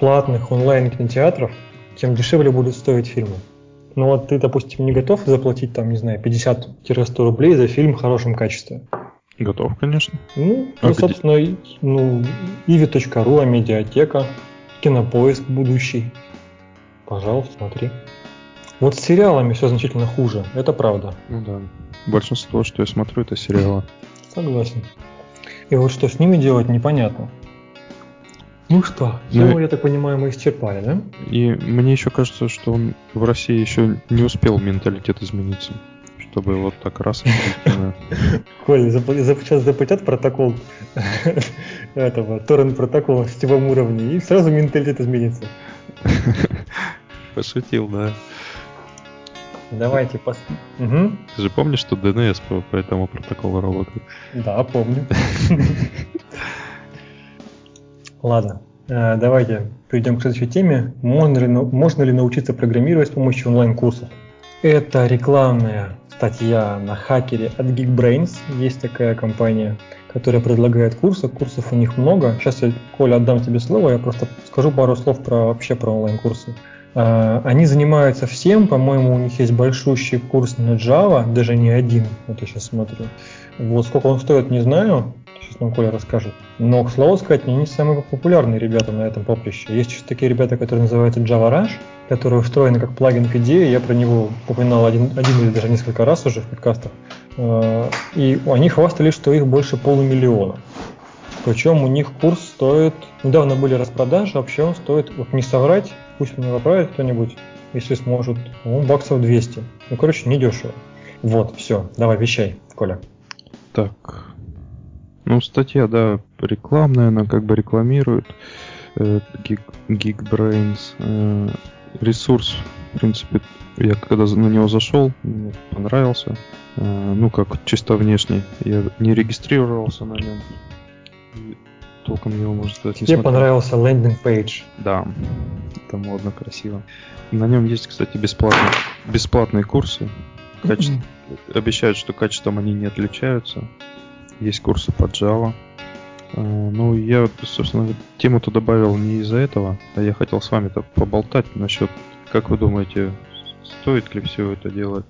платных онлайн-кинотеатров, тем дешевле будут стоить фильмы. Ну вот ты, допустим, не готов заплатить, там, не знаю, 50-100 рублей за фильм в хорошем качестве? Готов, конечно. Ну, собственно, ivi.ru, Амедиатека, Кинопоиск будущий. Пожалуйста, смотри. Вот с сериалами все значительно хуже, это правда. Ну да, большинство, что я смотрю, это сериалы. Согласен. И вот что с ними делать, непонятно. Ну что, тему, я так понимаю, мы исчерпали, да? И мне еще кажется, что он в России еще не успел менталитет измениться, чтобы вот так раз... Коль, сейчас запытят протокол этого, торрент-протокола на сетевом уровне, и сразу менталитет изменится. Пошутил, да. Давайте посмотрим. Ты же помнишь, что DNS по этому протоколу работает? Да, помню. Ладно, давайте перейдем к следующей теме. Можно ли научиться программировать с помощью онлайн-курсов? Это рекламная статья на Хакере от Geekbrains. Есть такая компания, которая предлагает курсы. Курсов у них много. Сейчас я, Коля, отдам тебе слово. Я просто скажу пару слов вообще про онлайн-курсы. Они занимаются всем. По-моему, у них есть большущий курс на Java, даже не один. Вот я сейчас смотрю. Вот сколько он стоит, не знаю. Сейчас нам Коля расскажет. Но, к слову сказать, они не самые популярные ребята на этом поприще. Есть еще такие ребята, которые называются Java Rush, которые устроены как плагин к идее. Я про него упоминал один или даже несколько раз уже в подкастах. И они хвастались, что их больше 500 000. Причем у них курс стоит... Недавно были распродажи, вообще он стоит... Вот не соврать, пусть меня поправит кто-нибудь, если сможет. Он баксов 200. Ну, короче, недешево. Вот, все. Давай, вещай, Коля. Так... Ну, статья, да, рекламная, она как бы рекламирует Geekbrains. Ресурс, в принципе, я когда на него зашел, мне понравился. Ну, как чисто внешний. Я не регистрировался на нем. И толком его, можно сказать, не смотрел. Тебе понравился лендинг-пейдж? Да, это модно, красиво. На нем есть, кстати, бесплатные курсы. Обещают, что качеством они не отличаются. Есть курсы по Java. Ну, я, собственно, тему-то добавил не из-за этого, а я хотел с вами-то поболтать насчет, как вы думаете, стоит ли все это делать?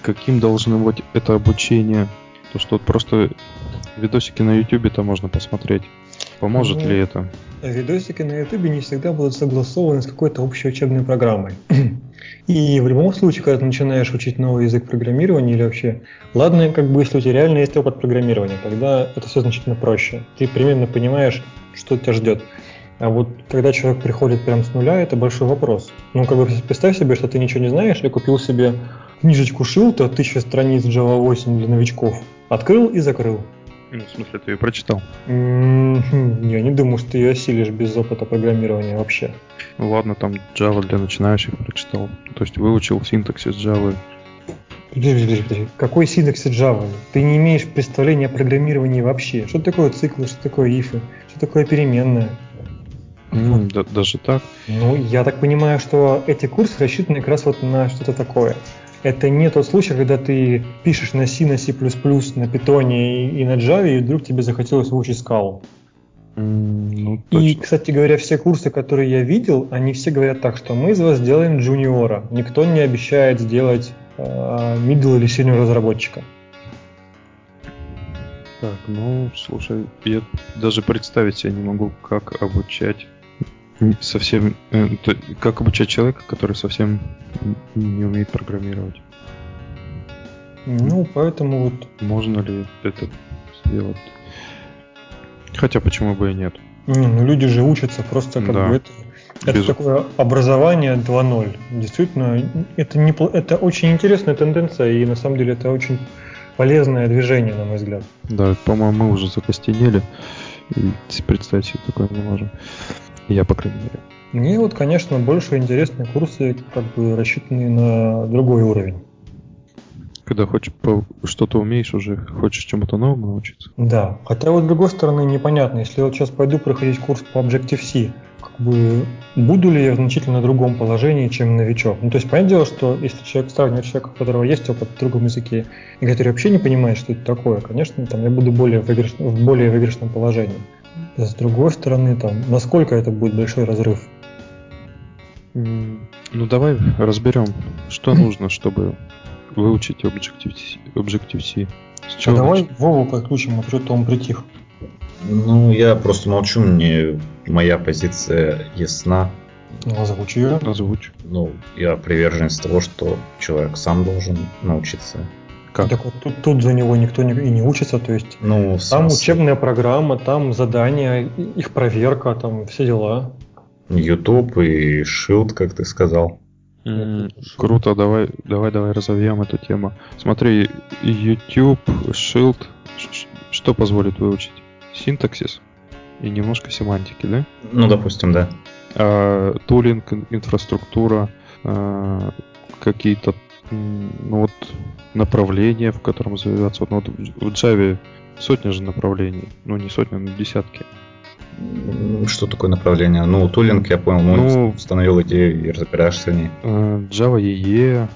Каким должно быть это обучение? То, что вот просто видосики на YouTube-то можно посмотреть. Поможет ли это? Видосики на YouTube не всегда будут согласованы с какой-то общей учебной программой. И в любом случае, когда ты начинаешь учить новый язык программирования или вообще... Ладно, как бы, если у тебя реально есть опыт программирования, тогда это все значительно проще. Ты примерно понимаешь, что тебя ждет. А вот когда человек приходит прям с нуля, это большой вопрос. Ну, как бы, представь себе, что ты ничего не знаешь, я купил себе книжечку Шилта, 1000 страниц Java 8 для новичков. Открыл и закрыл. Ну, в смысле, ты ее прочитал? Я не думаю, что ты ее осилишь без опыта программирования вообще. Ну ладно, там Java для начинающих прочитал. То есть выучил синтаксис Java. Подожди. Какой синтаксис Java? Ты не имеешь представления о программировании вообще. Что такое циклы, что такое ифы, что такое переменная? Даже так? Ну, я так понимаю, что эти курсы рассчитаны как раз вот на что-то такое. Это не тот случай, когда ты пишешь на C, на C++, на Python и на Java, и вдруг тебе захотелось выучить Scala. Ну, и, кстати говоря, все курсы, которые я видел, они все говорят так, что мы из вас сделаем джуниора. Никто не обещает сделать middle или senior разработчика. Так, ну, слушай, я даже представить себе не могу, как обучать совсем, как обучать человека, который совсем не умеет программировать. Ну, поэтому вот... Можно ли это сделать? Хотя почему бы и нет. Ну, люди же учатся, просто как да. бы это такое образование 2.0. Действительно, это очень интересная тенденция, и на самом деле это очень полезное движение, на мой взгляд. Да, по-моему, мы уже закостенели, и представить себе такое не можем. Я, по крайней мере. Мне вот, конечно, больше интересны курсы, как бы рассчитанные на другой уровень. Когда хочешь что-то умеешь уже, хочешь чему-то новому научиться. Да, хотя вот с другой стороны непонятно, если я вот сейчас пойду проходить курс по Objective-C, как бы буду ли я в значительно другом положении, чем новичок. Ну то есть понятное дело, что если человек сравнивает человека, у которого есть опыт в другом языке, и который вообще не понимает, что это такое, конечно, там я буду в более выигрышном положении. А с другой стороны, там, насколько это будет большой разрыв? Ну давай разберем, что нужно, чтобы... выучить Objective-C. А давай Вову подключим, а что-то он притих. Ну, я просто молчу, мне моя позиция ясна. Ну, озвучу ее. Озвучу. Ну, я приверженец того, что человек сам должен научиться. Как? Так вот, тут за него никто и не учится, то есть ну, там учебная программа, там задания, их проверка, там все дела. YouTube и Shield, как ты сказал. Круто, давай разовьем эту тему. Смотри, YouTube, Shield, что позволит выучить? Синтаксис и немножко семантики, да? Ну, допустим, да. Тулинг, инфраструктура, какие-то ну, вот, направления, в котором развиваться. Ну, вот в Java сотня же направлений, ну не сотня, но десятки. Что такое направление? Ну, тулинг, я понял, ну, установил идею и разбираешься в ней. Java EE,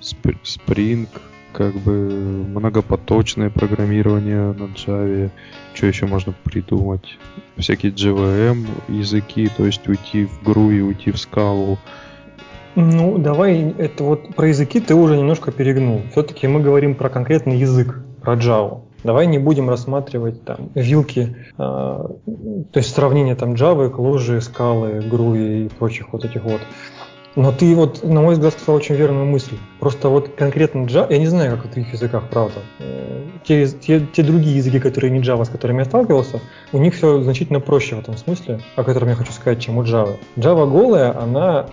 Spring, как бы многопоточное программирование на Java. Что еще можно придумать? Всякие JVM языки, то есть уйти в Groovy, уйти в Scala. Ну, давай, это вот про языки ты уже немножко перегнул. Все-таки мы говорим про конкретный язык, про Java. Давай не будем рассматривать там вилки, то есть сравнение там Java, Clojure, Scala, Groovy и прочих вот этих вот. Но ты вот, на мой взгляд, сказал очень верную мысль. Просто вот конкретно Java, я не знаю, как в других языках, правда. Те другие языки, которые не Java, с которыми я сталкивался, у них все значительно проще в этом смысле, о котором я хочу сказать, чем у Java. Java голая, она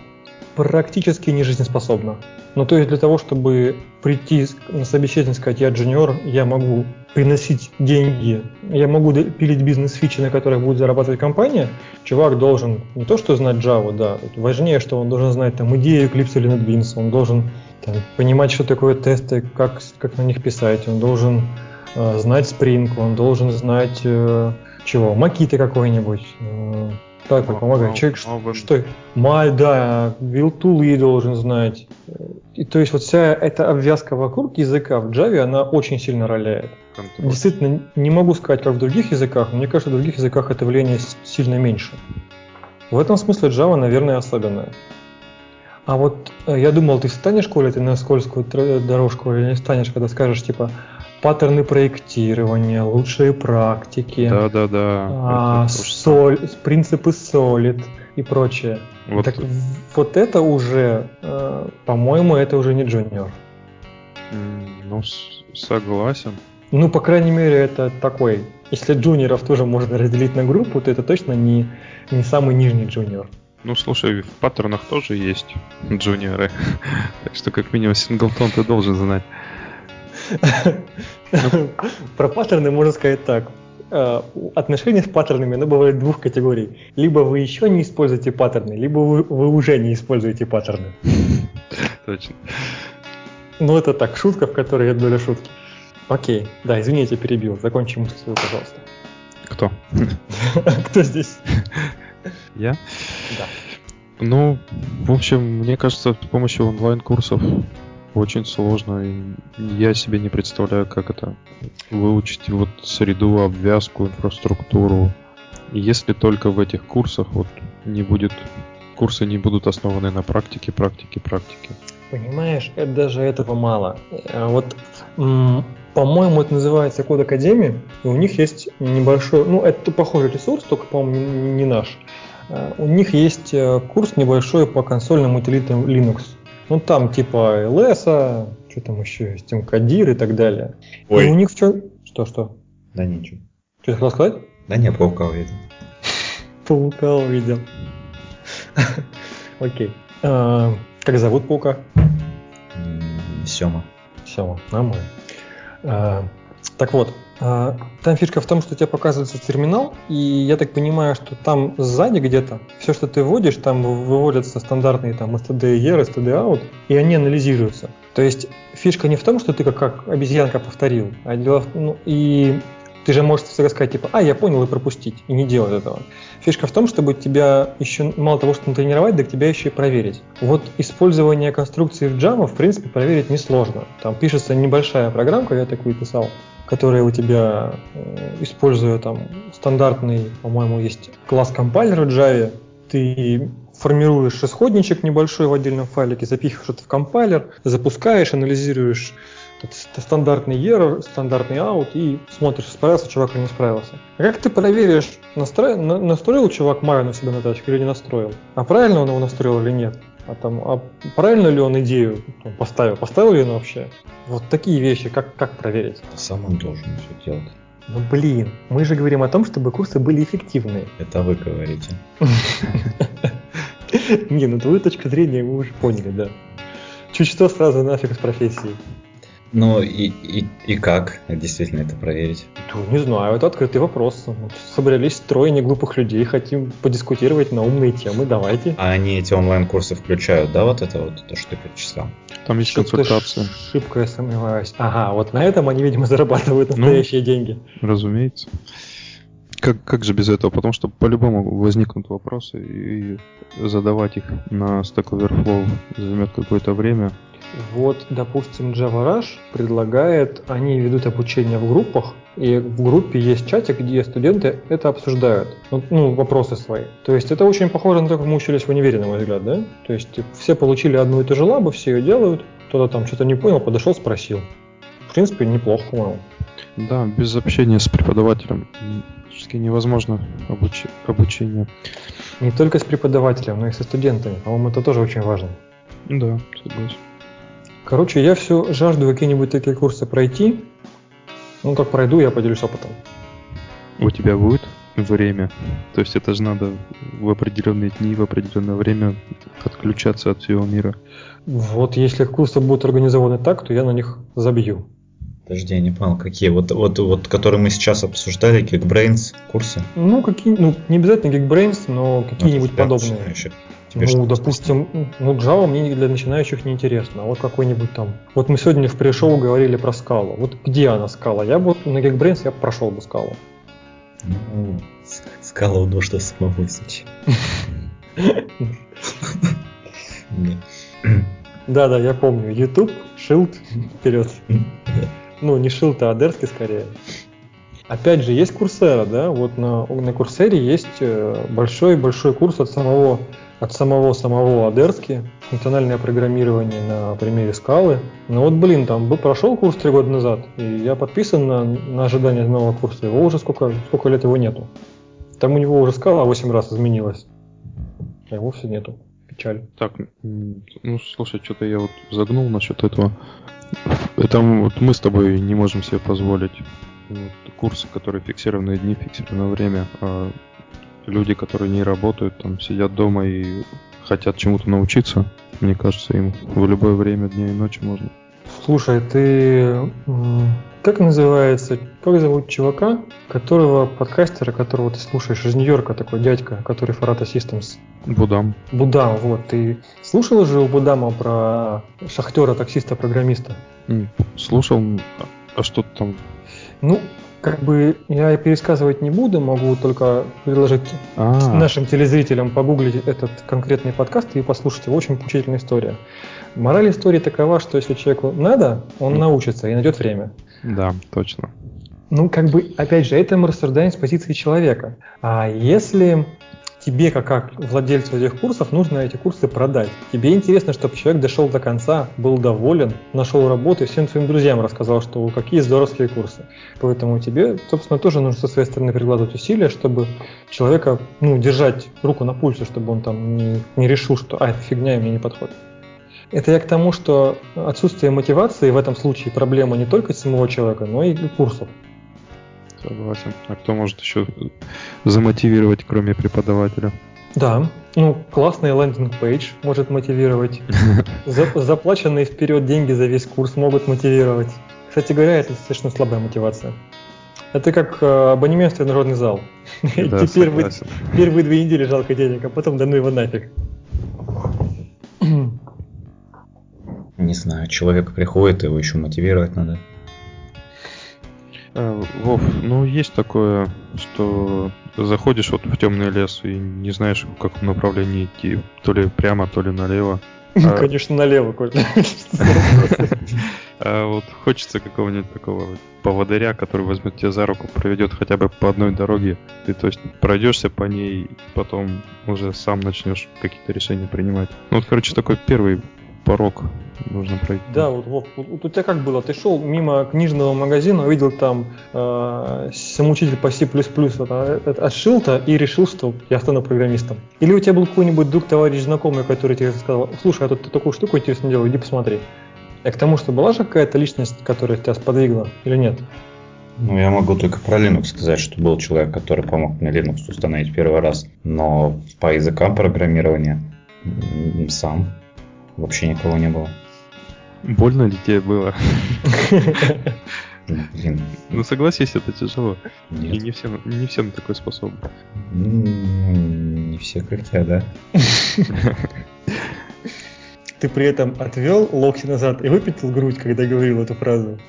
практически не жизнеспособна. Ну, то есть для того, чтобы прийти на собеседование и сказать, я джуниор, я могу приносить деньги, я могу пилить бизнес-фичи, на которых будет зарабатывать компания, чувак должен не то что знать Java, да, важнее, что он должен знать там идею Eclipse или NetBeans, он должен там, понимать, что такое тесты, как на них писать, он должен знать Spring, он должен знать чего, Makita какой-нибудь. Так, помогай. Человек, что? Да, вилтулы должен знать. И, то есть вот вся эта обвязка вокруг языка в Java, она очень сильно роляет. Контроль. Действительно, не могу сказать, как в других языках, но мне кажется, в других языках это влияние сильно меньше. В этом смысле Java, наверное, особенная. А вот я думал, ты встанешь, Коля, ты на скользкую дорожку или не встанешь, когда скажешь, типа, паттерны проектирования, лучшие практики, да. Принципы Solid и прочее. Вот, так, вот это уже, по-моему, это уже не джуниор. Ну, согласен. Ну, по крайней мере, это такой. Если джуниоров тоже можно разделить на группу, то это точно не самый нижний джуниор. Ну, слушай, в паттернах тоже есть джуниоры. Так что, как минимум, синглтон ты должен знать. Про паттерны можно сказать так. Отношения с паттернами, оно бывает двух категорий. Либо вы еще не используете паттерны, либо вы уже не используете паттерны. Точно. Ну, это так, шутка, в которой я доля шутки. Окей, да, извини, я тебя перебил. Закончи мысль свою, пожалуйста. Кто? Кто здесь? Я? Да. Ну, в общем, мне кажется, с помощью онлайн-курсов очень сложно, и я себе не представляю, как это выучить вот среду, обвязку, инфраструктуру. если только в этих курсах вот не будет, курсы не будут основаны на практике. Понимаешь, это даже этого мало. Вот, по-моему, это называется Код Академии, и у них есть небольшой, ну, это похожий ресурс, только, по-моему, не наш. У них есть курс небольшой по консольным утилитам Linux. Ну, там типа LS, что там еще есть, Кадир и так далее. Ой. И у них Что? Да ничего. Что ты хотел сказать? Да не, паука увидел. Окей. Как зовут паука? Сема, нормально. Так вот, там фишка в том, что у тебя показывается терминал, и я так понимаю, что там сзади где-то все, что ты вводишь, там выводятся стандартные там std.er, std.out, и они анализируются. То есть фишка не в том, что ты как обезьянка повторил, а ты же можешь всегда сказать, типа, я понял, и пропустить, и не делать этого. Фишка в том, чтобы тебя еще, мало того, что натренировать, так тебя еще и проверить. Вот использование конструкции в Java, в принципе, проверить несложно. Там пишется небольшая программка, я такую писал, которая у тебя, используя там стандартный, по-моему, есть класс компайлера в Java, ты формируешь исходничек небольшой в отдельном файлике, запихиваешь это в компайлер, запускаешь, анализируешь стандартный error, стандартный out, и смотришь, справился чувак или не справился. А как ты проверишь, настроил чувак Майю на себя на тачке или не настроил? А правильно он его настроил или нет? А правильно ли он идею поставил? Поставил ли он вообще? Вот такие вещи, как проверить? Сам он должен все делать. Ну блин, мы же говорим о том, чтобы курсы были эффективны. Это вы говорите. Не, ну твою точку зрения вы уже поняли, да. Чуть что, сразу нафиг с профессией. Ну и как действительно это проверить? Не знаю, это открытый вопрос. Собрались трое неглупых людей, хотим подискутировать на умные темы, давайте. А они эти онлайн-курсы включают, да, вот это вот, то, что ты перечислял? Там есть консультация. Шибко я сомневаюсь. Ага, вот на этом они, видимо, зарабатывают настоящие деньги. Разумеется. Как же без этого? Потому что по-любому возникнут вопросы, и задавать их на Stack Overflow займет какое-то время. Вот, допустим, Java Rush предлагает, они ведут обучение в группах, и в группе есть чатик, где студенты это обсуждают, вопросы свои. То есть это очень похоже на то, как мы учились в универе, на мой взгляд, да? То есть все получили одну и ту же лабу, все ее делают, кто-то там что-то не понял, подошел, спросил. В принципе, неплохо, по-моему. Да, без общения с преподавателем практически невозможно обучение. Не только с преподавателем, но и со студентами, по-моему, это тоже очень важно. Да, согласен. Короче, я все жажду какие-нибудь такие курсы пройти. Как пройду, я поделюсь опытом. У тебя будет время? То есть это же надо в определенные дни, в определенное время отключаться от всего мира. Вот если курсы будут организованы так, то я на них забью. Подожди, я не понял, какие? Вот которые мы сейчас обсуждали, Geekbrains курсы? Не обязательно Geekbrains, но какие-нибудь подобные. Допустим, Java мне для начинающих не интересно, а вот какой-нибудь там. Вот мы сегодня в пришоу говорили про Scala. Вот где она, Scala? Я бы на Geekbrains прошел бы Scala. Scala у нужно самому сейчас. Да, я помню. YouTube, Shield, вперед. Не Shield, а Адерский скорее. Опять же, есть Coursera, да? Вот на Coursera есть большой курс от самого Адерски, функциональное программирование на примере Scala. Там прошел курс 3 года назад, и я подписан на ожидание нового курса. Его уже сколько лет его нету. Там у него уже Scala 8 раз изменилась, а его все нету. Печаль. Так, слушай, что-то я загнул насчет этого. Это мы с тобой не можем себе позволить. Курсы, которые фиксированные дни, фиксированное время. Люди, которые не работают, там сидят дома и хотят чему-то научиться, мне кажется, им в любое время дня и ночи можно. Слушай, ты как зовут чувака, подкастера, которого ты слушаешь из Нью-Йорка, такой дядька, который Ferrata Systems? Будам, вот. Ты слушал же у Будама про шахтера, таксиста, программиста? Слушал, а что там? Я пересказывать не буду, могу только предложить нашим телезрителям погуглить этот конкретный подкаст и послушать его. Очень поучительная история. Мораль истории такова, что если человеку надо, он научится и найдет время. Да, точно. Ну, как бы, опять же, это мы рассуждаем с позиции человека. А если тебе, как владельцу этих курсов, нужно эти курсы продать, тебе интересно, чтобы человек дошел до конца, был доволен, нашел работу и всем своим друзьям рассказал, что какие здоровские курсы. Поэтому тебе, собственно, тоже нужно со своей стороны прикладывать усилия, чтобы человека, ну, держать руку на пульсе, чтобы он там не решил, что «а, это фигня, и мне не подходит». Это я к тому, что отсутствие мотивации в этом случае проблема не только самого человека, но и курсов. Согласен. А кто может еще замотивировать, кроме преподавателя? Да. Ну, классный лендинг-пейдж может мотивировать. Заплаченные вперед деньги за весь курс могут мотивировать. Кстати говоря, это достаточно слабая мотивация. Это как абонемент в тренажерный зал. Да, согласен. Первые 2 недели жалко денег, а потом да ну его нафиг. Не знаю, человек приходит, его еще мотивировать надо. Вов, ну есть такое, что заходишь вот в темный лес и не знаешь, в каком направлении идти, то ли прямо, то ли налево. Ну, конечно, налево, Коля. А вот хочется какого-нибудь такого поводыря, который возьмет тебя за руку, проведет хотя бы по одной дороге. Ты, то есть, пройдешься по ней, потом уже сам начнешь какие-то решения принимать. Ну, вот, короче, такой первый порог нужно пройти. Да, вот, Вов, вот у тебя как было? Ты шел мимо книжного магазина, увидел там самоучитель по C++, отшил-то и решил, что я стану программистом. Или у тебя был какой-нибудь друг, товарищ, знакомый, который тебе сказал: слушай, а тут ты такую штуку интересную делаешь, иди посмотри. А к тому, что была же какая-то личность, которая тебя сподвигла, или нет? Ну, я могу только про Linux сказать, что был человек, который помог мне Linux установить первый раз, но по языкам программирования сам вообще никого не было. Больно ли тебе было? Блин. Ну, согласись, это тяжело. И не всем такой способен. Не все, как я, да? Ты при этом отвел локти назад и выпятил грудь, когда говорил эту фразу?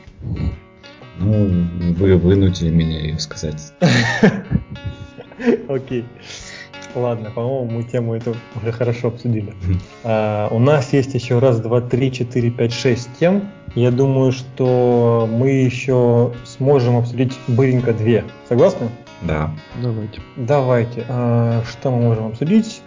Ну, вы вынудили меня ее сказать. Окей. Ладно, по-моему, мы тему эту уже хорошо обсудили. У нас есть еще 1, 2, 3, 4, 5, 6 тем. Я думаю, что мы еще сможем обсудить быренько 2. Согласны? Да. Давайте. Что мы можем обсудить?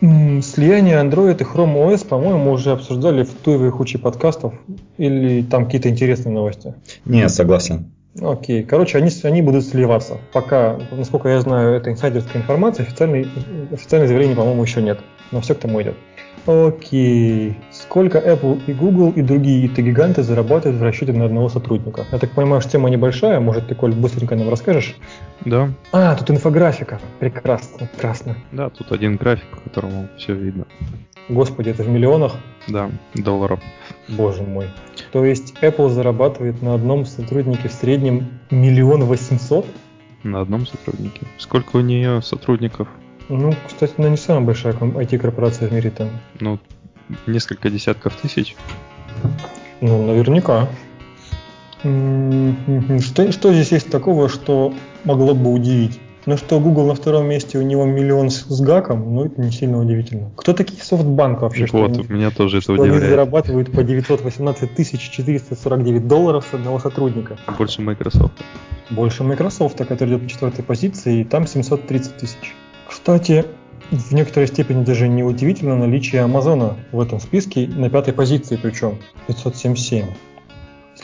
Слияние Android и Chrome OS, по-моему, уже обсуждали в той или куче подкастов. Или там какие-то интересные новости? Не, согласен. Окей, короче, они будут сливаться. Пока, насколько я знаю, это инсайдерская информация, официальных заявлений, по-моему, еще нет. Но все к тому идет. Окей. Сколько Apple и Google и другие IT-гиганты зарабатывают в расчете на одного сотрудника? Я так понимаю, что тема небольшая, может, ты, Коль, быстренько нам расскажешь? Да. А, тут инфографика. Прекрасно, прекрасно. Да, тут один график, по которому все видно. Господи, это в миллионах? Да, долларов. Боже мой. То есть Apple зарабатывает на одном сотруднике в среднем 1 800 000? На одном сотруднике. Сколько у нее сотрудников? Ну, кстати, она не самая большая IT-корпорация в мире там. Ну, несколько десятков тысяч. Ну, наверняка. Что здесь есть такого, что могло бы удивить? Ну что, Google на 2-м месте, у него 1 000 000 с гаком, ну это не сильно удивительно. Кто такие SoftBank вообще? Вот, меня тоже это удивляет. Они зарабатывают по 918 449 долларов с одного сотрудника. Больше Microsoft. Больше Microsoft, который идет на 4-й позиции, и там 730 000. Кстати, в некоторой степени даже неудивительно наличие Амазона в этом списке, на 5-й позиции причем, 577.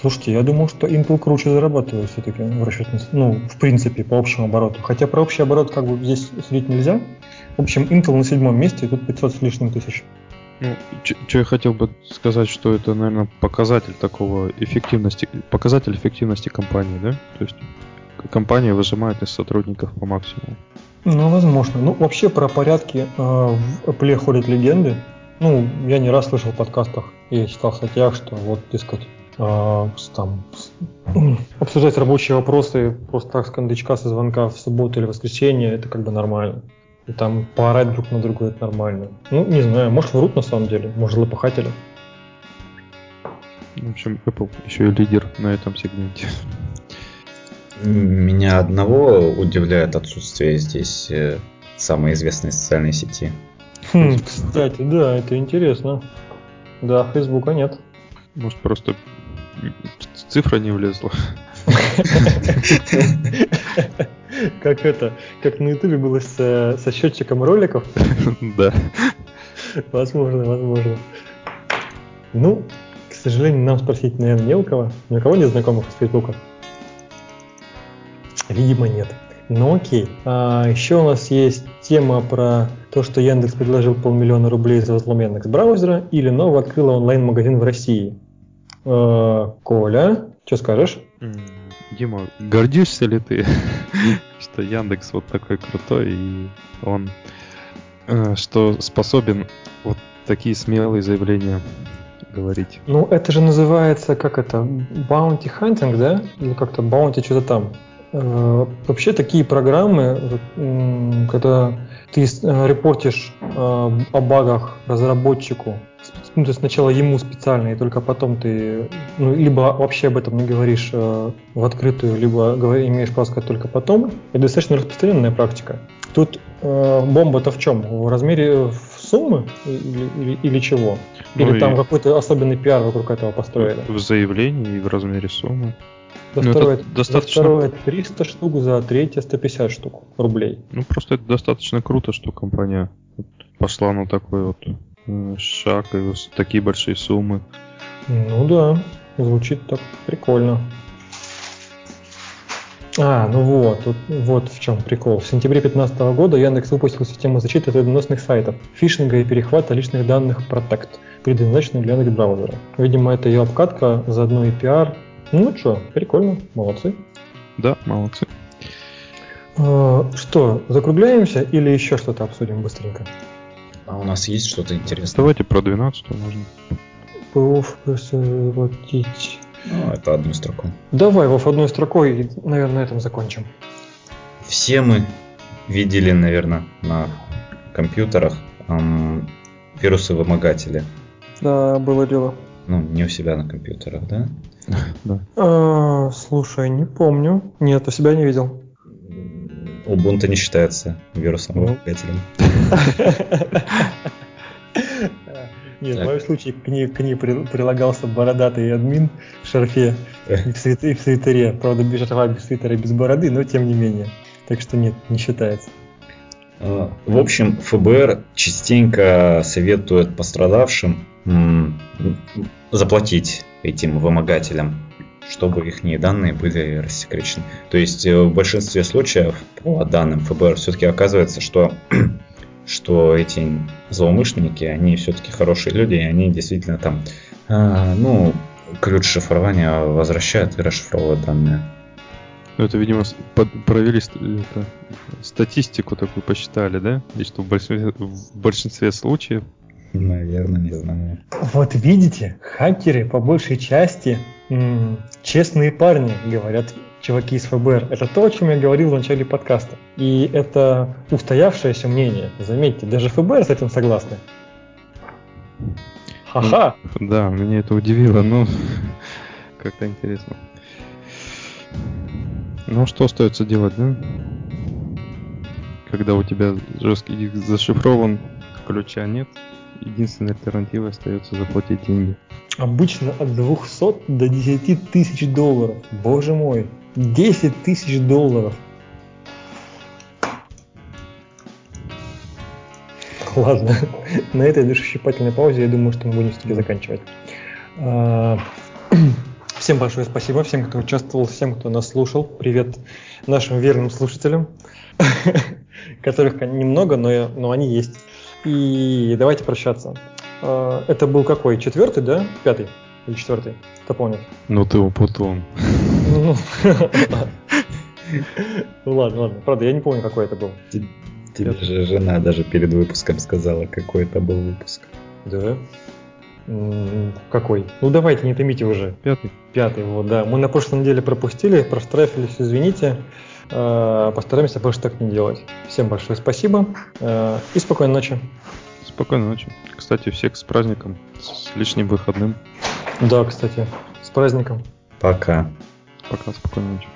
Слушайте, я думал, что Intel круче зарабатывает все-таки в расчете, ну, в принципе, по общему обороту. Хотя про общий оборот как бы здесь судить нельзя. В общем, Intel на 7-м месте, и тут 500 с лишним тысяч. Ну, что я хотел бы сказать, что это, наверное, показатель такого эффективности, показатель эффективности компании, да? То есть компания выжимает из сотрудников по максимуму. Ну, возможно. Ну, вообще про порядки в Apple ходят легенды. Ну, я не раз слышал в подкастах и читал в статьях, что вот, дескать, там, обсуждать рабочие вопросы просто так с кондычка, со звонка в субботу или воскресенье, это как бы нормально. И там поорать друг на друга, это нормально. Ну, не знаю, может, врут на самом деле, может, лопохатели. В общем, Apple еще и лидер на этом сегменте. Меня одного удивляет отсутствие здесь самой известной социальной сети. Кстати, да, это интересно. Да, Фейсбука нет. Может, просто цифра не влезла. Как это? Как на Ютубе было со счетчиком роликов? Да. Возможно, возможно. Ну, к сожалению, нам спросить, наверное, не у кого. Ни у кого нет знакомых из Фейсбука? Видимо, нет. Ну окей. Еще у нас есть тема про то, что Яндекс предложил 500 000 рублей за взлом Яндекс.Браузера, и Lenovo открыла онлайн-магазин в России. Коля, что скажешь? Дима, гордишься ли ты, что Яндекс вот такой крутой, и он что способен вот такие смелые заявления говорить? Ну это же называется, как это, баунти хантинг, да? Или как-то баунти что-то там. Вообще такие программы, когда ты репортишь о багах разработчику, ну, то есть сначала ему специально, и только потом ты, ну, либо вообще об этом не говоришь в открытую, либо имеешь право сказать только потом, это достаточно распространенная практика. Тут бомба-то в чем? В размере суммы или чего? Или ну там какой-то особенный пиар вокруг этого построили? В заявлении и в размере суммы. За второе 300 штук, за третье 150 штук рублей. Ну просто это достаточно круто, что компания пошла на такой вот шаг и такие большие суммы. Ну да, звучит так прикольно. Ну вот в чем прикол. В сентябре 2015 года Яндекс выпустил систему защиты вредоносных сайтов, фишинга и перехвата личных данных Protect, предназначенную для Яндекс.Браузера. Видимо, это ее обкатка, заодно и пиар. Ну что, прикольно, молодцы. Да, молодцы. Что, закругляемся или еще что-то обсудим быстренько? А у нас есть что-то интересное? Давайте про 12-ю можно. ПОФ заплатить. Ну, это одной строкой. Давай, Вов, одной строкой и, наверное, на этом закончим. Все мы видели, наверное, на компьютерах вирусы-вымогатели. Да, было дело. Ну, не у себя на компьютерах, да? Да. Слушай, не помню. Нет, у себя не видел. Ubuntu не считается вирусом-вымогателем. Нет, в моем случае к ней прилагался бородатый админ в шарфе и в свитере. Правда, без шарфа, без свитера и без бороды, но тем не менее. Так что нет, не считается. В общем, ФБР частенько советует пострадавшим заплатить этим вымогателям, чтобы их данные были рассекречены. То есть в большинстве случаев по данным ФБР все-таки оказывается, что эти злоумышленники, они все-таки хорошие люди, и они действительно там ключ шифрования возвращают и расшифровывают данные. Ну, это, видимо, провели статистику такую, посчитали, да? И что в большинстве случаев... Наверное, не знаю. Вот видите, хакеры по большей части честные парни, говорят чуваки из ФБР. Это то, о чем я говорил в начале подкаста. И это устоявшееся мнение. Заметьте, даже ФБР с этим согласны. Ха-ха! Да, меня это удивило, но как-то интересно. Ну, что остается делать, да? Когда у тебя жесткий диск зашифрован, ключа нет, единственной альтернативой остается заплатить деньги. Обычно от 200 до 10 тысяч долларов. Боже мой, 10 тысяч долларов. Ладно, на этой душещипательной паузе, я думаю, что мы будем все-таки заканчивать. Всем большое спасибо, всем, кто участвовал, всем, кто нас слушал. Привет нашим верным слушателям, которых немного, но они есть. И давайте прощаться. Это был какой? 4-й, да? 5-й? Или 4-й? Кто помнит? Ну ты упутал. Ну ладно. Правда, я не помню, какой это был. Тебе же жена даже перед выпуском сказала, какой это был выпуск. Да? Какой? Ну давайте, не томите уже. 5-й? 5-й, вот, да. Мы на прошлой неделе пропустили, проштрафились, извините. Постараемся больше так не делать. Всем большое спасибо и спокойной ночи. Спокойной ночи. Кстати, всех с праздником, с лишним выходным. Да, кстати, с праздником. Пока. Пока, спокойной ночи.